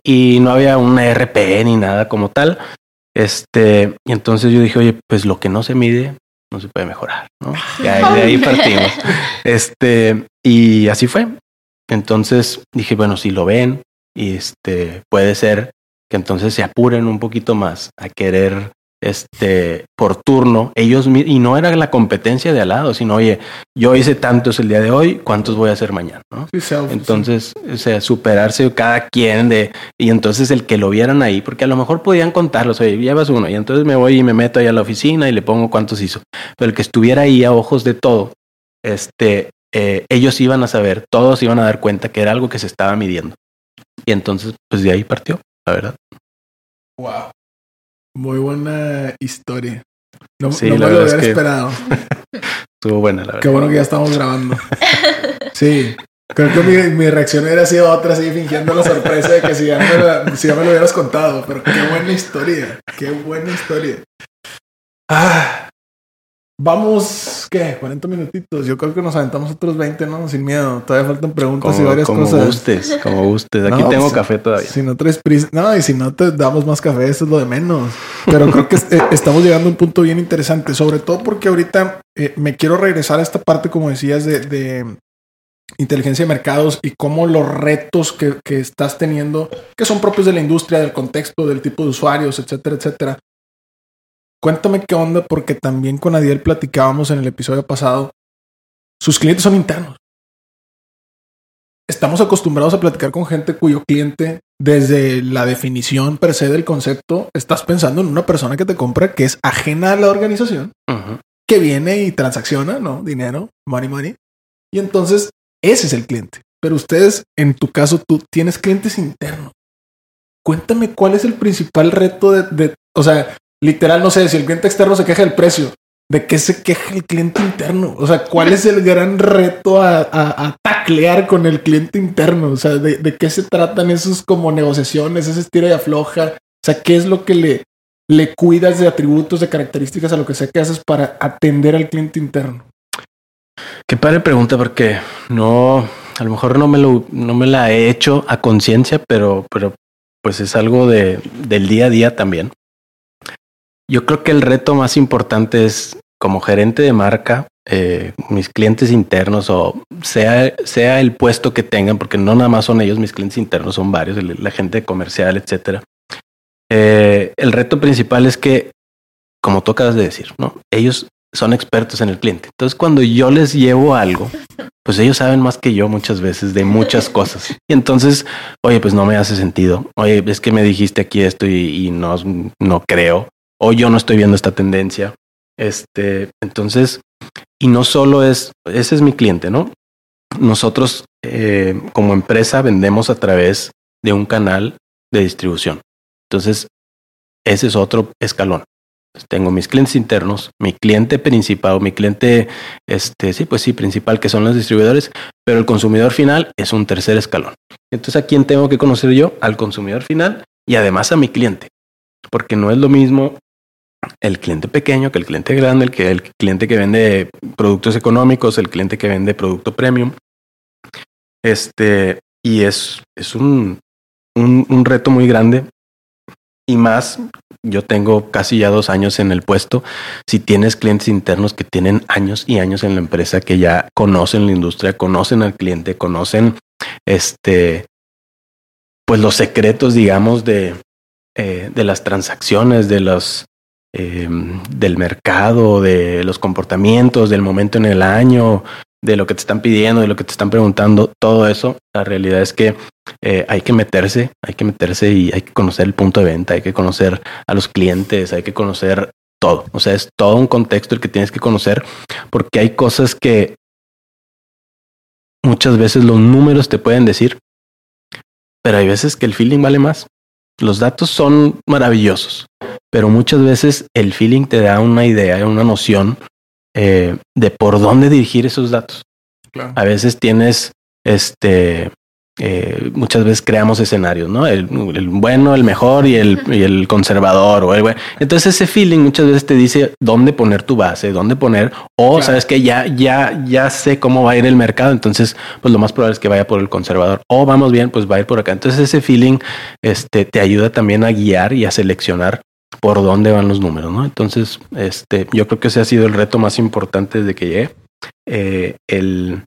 Y no había una RP ni nada como tal. Y entonces yo dije, oye, pues lo que no se mide no se puede mejorar, ¿no? Y de ahí partimos. Y así fue. Entonces dije, bueno, si lo ven, y puede ser que entonces se apuren un poquito más a querer por turno ellos, y no era la competencia de al lado, sino oye, yo hice tantos el día de hoy, ¿cuántos voy a hacer mañana? ¿No? Entonces, o sea, superarse cada quien y entonces el que lo vieran ahí, porque a lo mejor podían contarlos, oye, llevas uno y entonces me voy y me meto ahí a la oficina y le pongo cuántos hizo, pero el que estuviera ahí a ojos de todo, ellos iban a saber, todos iban a dar cuenta que era algo que se estaba midiendo. Y entonces, pues de ahí partió, la verdad. Wow. Muy buena historia. No me lo hubiera esperado. Estuvo buena, la verdad. Qué bueno que ya estamos grabando. Sí. Creo que mi reacción hubiera sido otra, así fingiendo la sorpresa de que si ya me lo hubieras contado. Pero qué buena historia. Qué buena historia. Ah. Vamos, ¿qué? 40 minutitos. Yo creo que nos aventamos otros 20, ¿no? Sin miedo. Todavía faltan preguntas y varias cosas. Como gustes. Aquí tengo café todavía. Si no traes prisa. No, y si no te damos más café, eso es lo de menos. Pero creo que estamos llegando a un punto bien interesante. Sobre todo porque ahorita me quiero regresar a esta parte, como decías, de inteligencia de mercados y cómo los retos que estás teniendo, que son propios de la industria, del contexto, del tipo de usuarios, etcétera, etcétera. Cuéntame qué onda, porque también con Adiel platicábamos en el episodio pasado. Sus clientes son internos. Estamos acostumbrados a platicar con gente cuyo cliente, desde la definición per se del concepto, estás pensando en una persona que te compra que es ajena a la organización, que viene y transacciona, ¿no? Dinero, money. Y entonces ese es el cliente. Pero ustedes, en tu caso, tú tienes clientes internos. Cuéntame cuál es el principal reto o sea, literal, no sé, si el cliente externo se queja del precio, ¿de qué se queja el cliente interno? O sea, ¿cuál es el gran reto a taclear con el cliente interno? O sea, ¿de qué se tratan esos como negociaciones, ese estira y afloja? O sea, ¿qué es lo que le cuidas de atributos, de características a lo que sea que haces para atender al cliente interno? Qué padre pregunta, porque a lo mejor no me la he hecho a conciencia, pero pues es algo del día a día también. Yo creo que el reto más importante es, como gerente de marca, mis clientes internos, o sea el puesto que tengan, porque no nada más son ellos mis clientes internos, son varios, la gente comercial, etcétera. El reto principal es que, como tú acabas de decir, ¿no? Ellos son expertos en el cliente. Entonces, cuando yo les llevo algo, pues ellos saben más que yo muchas veces de muchas cosas. Y entonces, oye, pues no me hace sentido. Oye, es que me dijiste aquí esto y no creo. O yo no estoy viendo esta tendencia. Entonces, y no solo es, ese es mi cliente, ¿no? Nosotros como empresa vendemos a través de un canal de distribución. Entonces, ese es otro escalón. Tengo mis clientes internos, mi cliente principal, mi cliente, principal, que son los distribuidores, pero el consumidor final es un tercer escalón. Entonces, ¿a quién tengo que conocer yo? Al consumidor final y además a mi cliente, porque no es lo mismo el cliente pequeño que el cliente grande, el cliente que vende productos económicos, el cliente que vende producto premium. Y es un reto muy grande. Y más, yo tengo casi ya 2 años en el puesto. Si tienes clientes internos que tienen años y años en la empresa, que ya conocen la industria, conocen al cliente, conocen pues los secretos, digamos, de las transacciones, de los del mercado, de los comportamientos, del momento en el año, de lo que te están pidiendo, de lo que te están preguntando, todo eso. La realidad es que hay que meterse y hay que conocer el punto de venta, hay que conocer a los clientes, hay que conocer todo. O sea, es todo un contexto el que tienes que conocer, porque hay cosas que muchas veces los números te pueden decir, pero hay veces que el feeling vale más. Los datos son maravillosos, pero muchas veces el feeling te da una idea, una noción de por dónde dirigir esos datos. Claro. A veces tienes muchas veces creamos escenarios, ¿no? El bueno, el mejor y el conservador o el bueno. Entonces ese feeling muchas veces te dice dónde poner tu base, dónde poner, o claro, sabes que ya sé cómo va a ir el mercado, entonces pues lo más probable es que vaya por el conservador, o vamos bien, pues va a ir por acá. Entonces ese feeling te ayuda también a guiar y a seleccionar por dónde van los números, ¿no? Entonces, yo creo que ese ha sido el reto más importante desde que llegué. El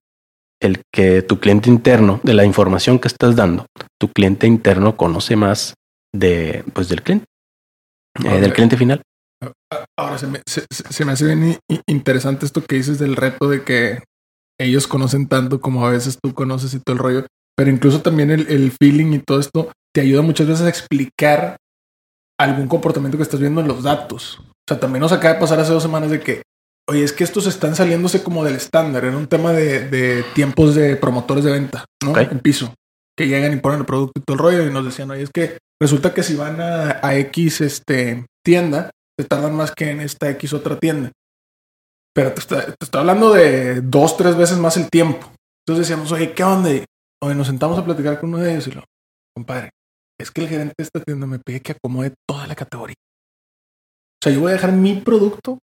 que tu cliente interno, de la información que estás dando, tu cliente interno conoce más del cliente, okay, del cliente final. Ahora se me hace bien interesante esto que dices del reto de que ellos conocen tanto como a veces tú conoces y todo el rollo, pero incluso también el feeling y todo esto te ayuda muchas veces a explicar algún comportamiento que estás viendo en los datos. O sea, también nos acaba de pasar hace 2 semanas de que, oye, es que estos están saliéndose como del estándar. Era un tema de tiempos de promotores de venta, ¿no? Okay. En piso, que llegan y ponen el producto y todo el rollo. Y nos decían, oye, es que resulta que si van a X tienda, se tardan más que en esta X otra tienda. Pero te está hablando de 2-3 veces más el tiempo. Entonces decíamos, oye, ¿qué onda? Oye, nos sentamos a platicar con uno de ellos y compadre, es que el gerente de esta tienda me pide que acomode toda la categoría. O sea, yo voy a dejar mi producto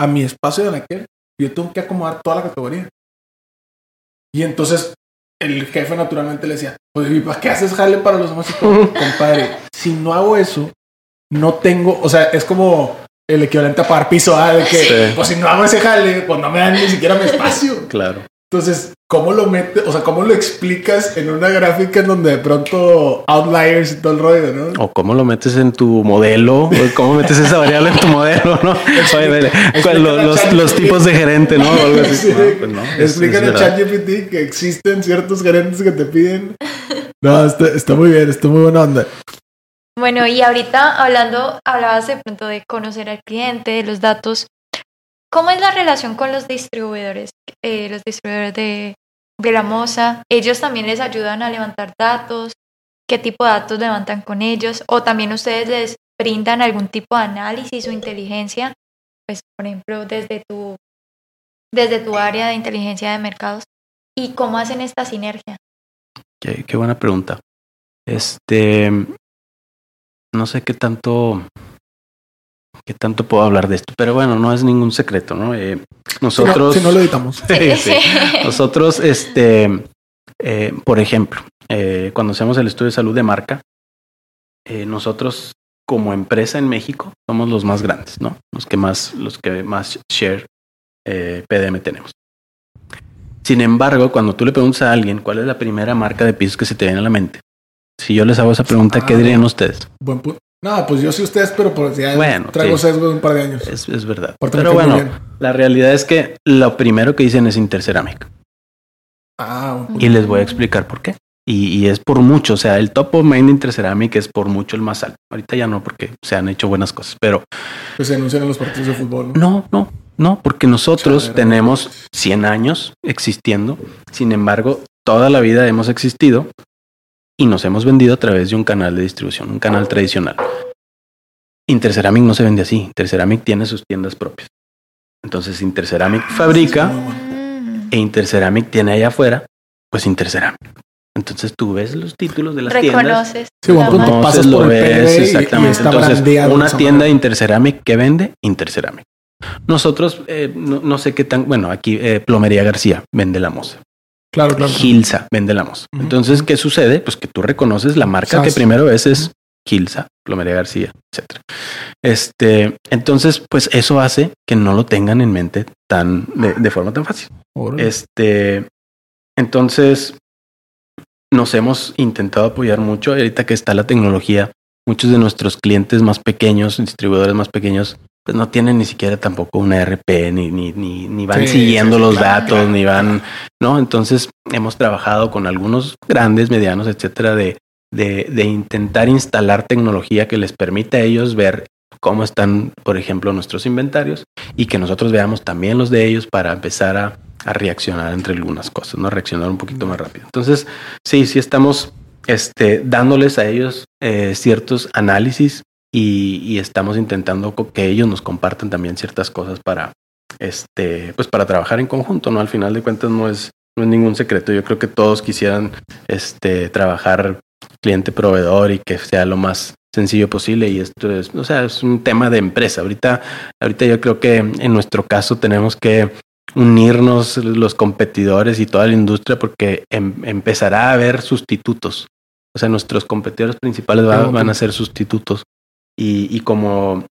a mi espacio de la que yo tengo que acomodar toda la categoría. Y entonces el jefe naturalmente le decía, oye, ¿para qué haces jale para los demás? Compadre, si no hago eso, no tengo... O sea, es como el equivalente a pagar piso, de que, sí, pues si no hago ese jale, pues no me dan ni siquiera mi espacio. Claro. Entonces, ¿cómo lo metes? O sea, ¿cómo lo explicas en una gráfica en donde de pronto outliers y todo el rollo, ¿no? O ¿cómo lo metes en tu modelo? ¿Cómo metes esa variable en tu modelo, no? Los tipos de gerente, ¿no? O algo así. Sí. No, pues no, explican en ChatGPT que existen ciertos gerentes que te piden. No, está muy bien, está muy buena onda. Bueno, y ahorita hablabas de pronto de conocer al cliente, de los datos. ¿Cómo es la relación con los distribuidores? Los distribuidores de Lamosa, ¿ellos también les ayudan a levantar datos? ¿Qué tipo de datos levantan con ellos? ¿O también ustedes les brindan algún tipo de análisis o inteligencia? Pues, por ejemplo, desde tu área de inteligencia de mercados. ¿Y cómo hacen esta sinergia? Qué buena pregunta. No sé qué tanto puedo hablar de esto, pero bueno, no es ningún secreto, ¿no? Nosotros... Si no lo editamos. Sí. Nosotros, por ejemplo, cuando hacemos el estudio de salud de marca, nosotros como empresa en México somos los más grandes, ¿no? Los que más share PDM tenemos. Sin embargo, cuando tú le preguntas a alguien cuál es la primera marca de pisos que se te viene a la mente, si yo les hago esa pregunta, ¿qué dirían ustedes? Buen punto. No, pues yo sí usted, pero pues ya bueno, traigo sesgo de un par de años. Es verdad. Porque pero bueno, la realidad es que lo primero que dicen es Intercerámica. Ah, y les voy a explicar por qué. Y es por mucho, o sea, el top of mind de Intercerámica es por mucho el más alto. Ahorita ya no, porque se han hecho buenas cosas, pero... Pues se anuncian en los partidos de fútbol. No, porque nosotros tenemos 100 años existiendo. Sin embargo, toda la vida hemos existido y nos hemos vendido a través de un canal de distribución, un canal tradicional. Interceramic no se vende así. Interceramic tiene sus tiendas propias. Entonces Interceramic fabrica e Interceramic tiene allá afuera, pues Interceramic. Entonces tú ves los títulos de las tiendas. Sí, bueno, tú pasas por el ves, exactamente. Y entonces una tienda de Interceramic que vende Interceramic. Nosotros no sé qué tan bueno aquí Plomería García vende Lamosa. Claro. Gilsa vende Lamosa. Uh-huh. Entonces, ¿qué sucede? Pues que tú reconoces la marca que primero ves es Gilsa, Plomería García, etcétera. Entonces, pues eso hace que no lo tengan en mente tan de forma tan fácil. Órale. Entonces nos hemos intentado apoyar mucho. Ahorita que está la tecnología, muchos de nuestros clientes más pequeños, distribuidores más pequeños, pues no tienen ni siquiera tampoco una RP, ni van siguiendo los datos, ni van, ¿no? Entonces hemos trabajado con algunos grandes, medianos, etcétera, de intentar instalar tecnología que les permita a ellos ver cómo están, por ejemplo, nuestros inventarios y que nosotros veamos también los de ellos para empezar a reaccionar entre algunas cosas, ¿no? Reaccionar un poquito más rápido. Entonces, sí estamos dándoles a ellos ciertos análisis. Y estamos intentando que ellos nos compartan también ciertas cosas para pues para trabajar en conjunto, ¿no? Al final de cuentas no es ningún secreto. Yo creo que todos quisieran trabajar cliente proveedor y que sea lo más sencillo posible. Y esto es, o sea, es un tema de empresa. Ahorita yo creo que en nuestro caso tenemos que unirnos los competidores y toda la industria porque empezará a haber sustitutos. O sea, nuestros competidores principales van a ser sustitutos. Y como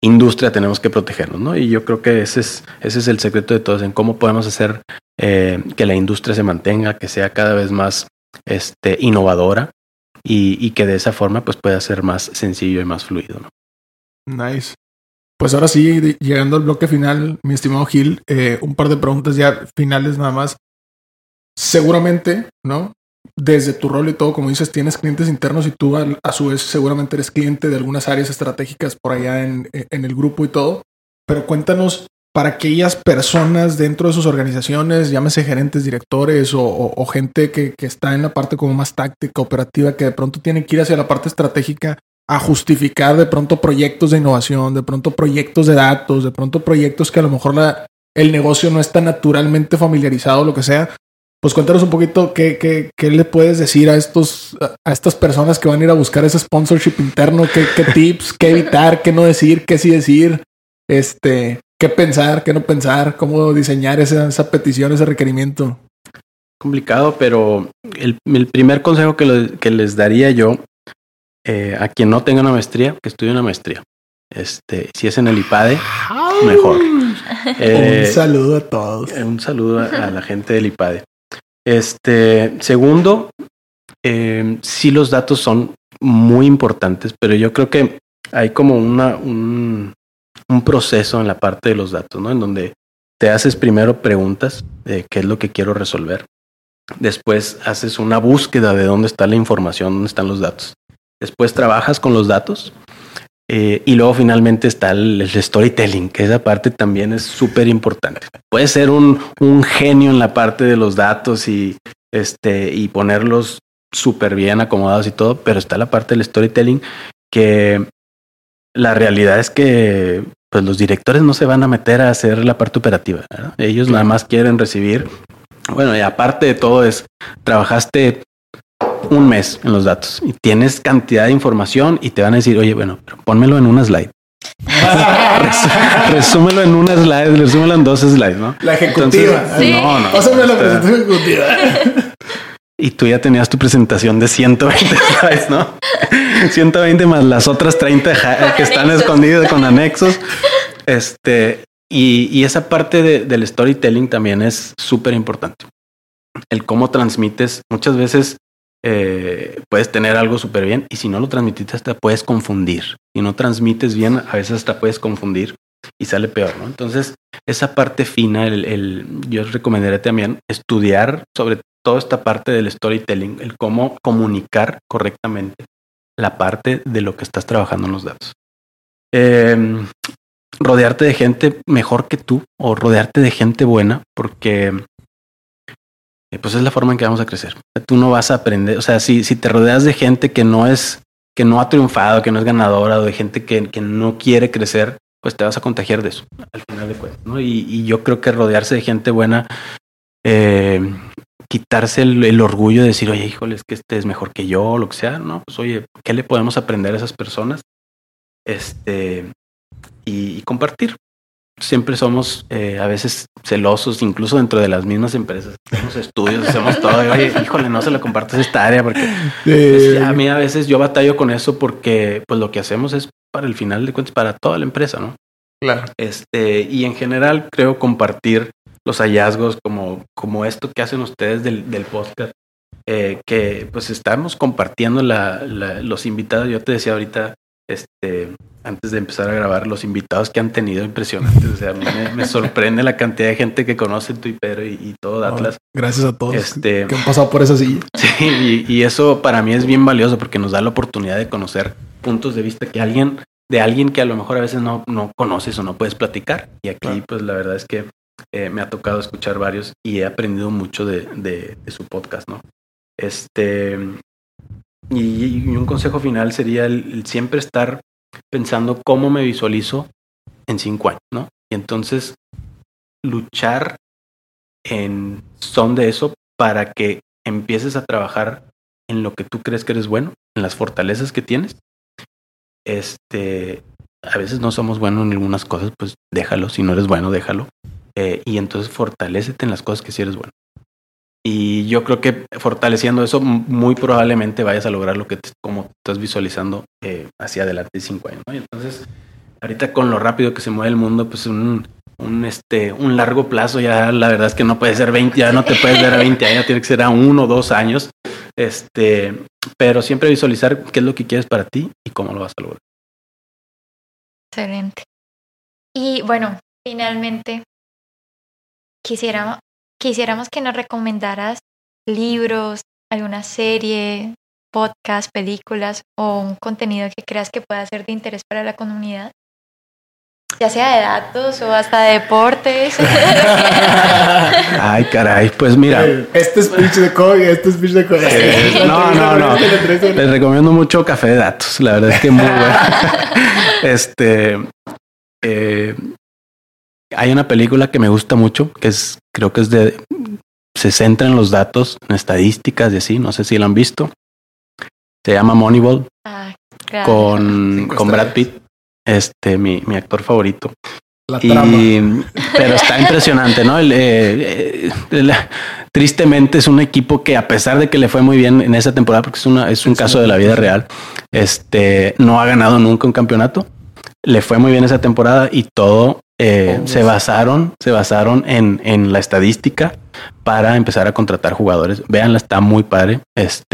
industria tenemos que protegernos, ¿no? Y yo creo que ese es el secreto de todos, en cómo podemos hacer que la industria se mantenga, que sea cada vez más innovadora y que de esa forma pues pueda ser más sencillo y más fluido, ¿no? Nice. Pues ahora sí, llegando al bloque final, mi estimado Gil, un par de preguntas ya finales nada más. Seguramente, ¿no? Desde tu rol y todo, como dices, tienes clientes internos y tú a su vez seguramente eres cliente de algunas áreas estratégicas por allá en el grupo y todo. Pero cuéntanos, para aquellas personas dentro de sus organizaciones, llámese gerentes, directores o gente que está en la parte como más táctica, operativa, que de pronto tienen que ir hacia la parte estratégica a justificar de pronto proyectos de innovación, de pronto proyectos de datos, de pronto proyectos que a lo mejor el negocio no está naturalmente familiarizado o lo que sea. Pues cuéntanos un poquito qué le puedes decir a estas personas que van a ir a buscar ese sponsorship interno, qué tips, qué evitar, qué no decir, qué sí decir, qué pensar, qué no pensar, cómo diseñar esa petición, ese requerimiento. Complicado, pero el primer consejo que les daría yo a quien no tenga una maestría, que estudie una maestría. Si es en el IPADE, mejor. Un saludo a todos. Un saludo a la gente del IPADE. Segundo, sí los datos son muy importantes, pero yo creo que hay como un proceso en la parte de los datos, ¿no? En donde te haces primero preguntas de qué es lo que quiero resolver. Después haces una búsqueda de dónde está la información, dónde están los datos. Después trabajas con los datos. Y luego finalmente está el storytelling, que esa parte también es súper importante. Puedes ser un genio en la parte de los datos y ponerlos súper bien acomodados y todo, pero está la parte del storytelling que la realidad es que pues los directores no se van a meter a hacer la parte operativa, ¿verdad? Ellos nada más quieren recibir. Bueno, y aparte de todo trabajaste un mes en los datos y tienes cantidad de información y te van a decir, oye, bueno, pero pónmelo en una slide. Resúmelo en una slide, resúmelo en dos slides, ¿no? La ejecutiva. Entonces, ¿sí? No. Pásame la presentación ejecutiva. Y tú ya tenías tu presentación de 120 slides, ¿no? 120 más las otras 30 que están escondidas con anexos. Y esa parte del storytelling también es súper importante. El cómo transmites muchas veces. puedes tener algo súper bien, y si no lo transmitiste hasta puedes confundir. Si no transmites bien, a veces hasta puedes confundir y sale peor, ¿no? Entonces, esa parte fina, yo recomendaría también estudiar sobre todo esta parte del storytelling, el cómo comunicar correctamente la parte de lo que estás trabajando en los datos. Rodearte de gente mejor que tú, o rodearte de gente buena, porque pues es la forma en que vamos a crecer. Tú no vas a aprender, o sea, si te rodeas de gente que no ha triunfado, que no es ganadora, o de gente que no quiere crecer, pues te vas a contagiar de eso al final de cuentas, ¿no? Y yo creo que rodearse de gente buena, quitarse el orgullo de decir, oye, híjole, es que este es mejor que yo, o lo que sea, ¿no? Pues oye, ¿qué le podemos aprender a esas personas? Y compartir. Siempre somos a veces celosos, incluso dentro de las mismas empresas. Hacemos estudios, hacemos todo. Y, oye, híjole, no se lo compartas esta área, porque pues, a mí a veces yo batallo con eso, porque pues lo que hacemos es para el final de cuentas para toda la empresa, ¿no? Claro. Y en general creo compartir los hallazgos como esto que hacen ustedes del podcast, que pues estamos compartiendo los invitados. Yo te decía ahorita, antes de empezar a grabar, los invitados que han tenido impresionantes. O sea, a mí me sorprende la cantidad de gente que conoce tú y Pedro y todo Datlas. Gracias a todos que han pasado por esa silla. Sí, y eso para mí es bien valioso porque nos da la oportunidad de conocer puntos de vista que alguien que a lo mejor a veces no conoces o no puedes platicar. Y aquí, claro, pues la verdad es que me ha tocado escuchar varios y he aprendido mucho de su podcast, ¿no? Y un consejo final sería el siempre estar pensando cómo me visualizo en 5 años, ¿no? Y entonces luchar en son de eso para que empieces a trabajar en lo que tú crees que eres bueno, en las fortalezas que tienes. A veces no somos buenos en algunas cosas, pues déjalo. Si no eres bueno, déjalo. Y entonces fortalécete en las cosas que sí eres bueno. Y yo creo que fortaleciendo eso, muy probablemente vayas a lograr lo que como estás visualizando hacia adelante 5 años, ¿no? Y entonces, ahorita con lo rápido que se mueve el mundo, pues un largo plazo ya la verdad es que no puede ser 20, ya no te puedes ver a 20 años, tiene que ser a 1 o 2 años. Pero siempre visualizar qué es lo que quieres para ti y cómo lo vas a lograr. Excelente. Y bueno, finalmente quisiéramos que nos recomendaras libros, alguna serie, podcast, películas o un contenido que creas que pueda ser de interés para la comunidad, ya sea de datos o hasta de deportes. Ay, caray, pues mira. Este es speech de Kobe. No. Les recomiendo mucho Café de Datos. La verdad es que muy bueno. Hay una película que me gusta mucho, se centra en los datos, en estadísticas y así, no sé si la han visto. Se llama Moneyball, claro, con Brad Pitt, mi actor favorito. La trama. Pero está impresionante, ¿no? Tristemente es un equipo que, a pesar de que le fue muy bien en esa temporada, porque es un caso de la vida real, no ha ganado nunca un campeonato. Le fue muy bien esa temporada y todo. Se basaron en la estadística para empezar a contratar jugadores. Véanla, está muy padre. Esa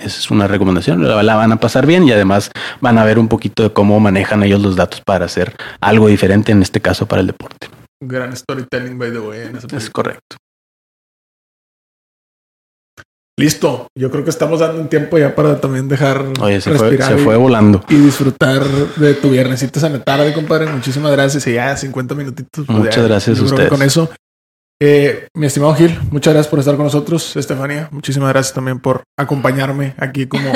es una recomendación. La van a pasar bien y además van a ver un poquito de cómo manejan ellos los datos para hacer algo diferente, en este caso para el deporte. Gran storytelling, by the way. Es correcto. Listo. Yo creo que estamos dando un tiempo ya para también dejar respirar. Se fue volando. Y disfrutar de tu viernesito en la tarde, compadre. Muchísimas gracias. Y ya 50 minutitos. Pues muchas gracias a ustedes. Con eso, mi estimado Gil, muchas gracias por estar con nosotros. Estefanía, muchísimas gracias también por acompañarme aquí como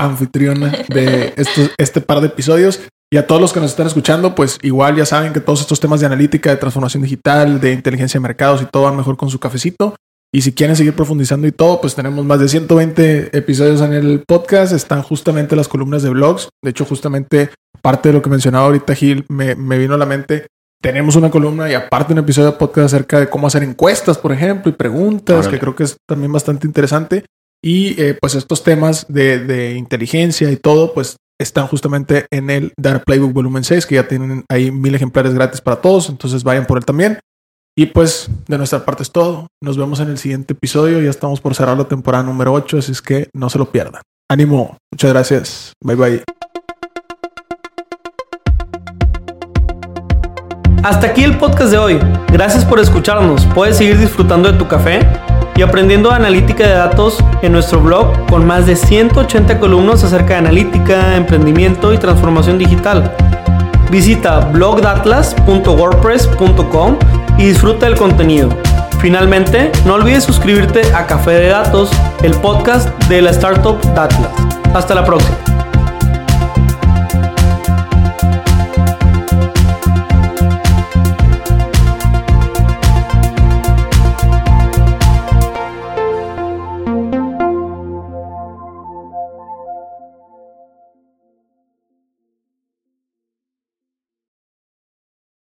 anfitriona de este par de episodios. Y a todos los que nos están escuchando, pues igual ya saben que todos estos temas de analítica, de transformación digital, de inteligencia de mercados y todo van mejor con su cafecito. Y si quieren seguir profundizando y todo, pues tenemos más de 120 episodios en el podcast. Están justamente las columnas de blogs. De hecho, justamente parte de lo que mencionaba ahorita Gil me vino a la mente. Tenemos una columna y aparte un episodio de podcast acerca de cómo hacer encuestas, por ejemplo, y preguntas, que creo que es también bastante interesante. Y pues estos temas de inteligencia y todo, pues están justamente en el Data Playbook Volumen 6, que ya tienen ahí 1000 ejemplares gratis para todos. Entonces vayan por él también. Y pues de nuestra parte es todo. Nos vemos en el siguiente episodio. Ya estamos por cerrar la temporada número 8, así es que no se lo pierdan. Ánimo. Muchas gracias. Bye bye. Hasta aquí el podcast de hoy. Gracias por escucharnos. Puedes seguir disfrutando de tu café y aprendiendo analítica de datos en nuestro blog con más de 180 columnas acerca de analítica, emprendimiento y transformación digital. Visita blogdatlas.wordpress.com y disfruta del contenido. Finalmente, no olvides suscribirte a Café de Datos, el podcast de la startup Datlas. Hasta la próxima.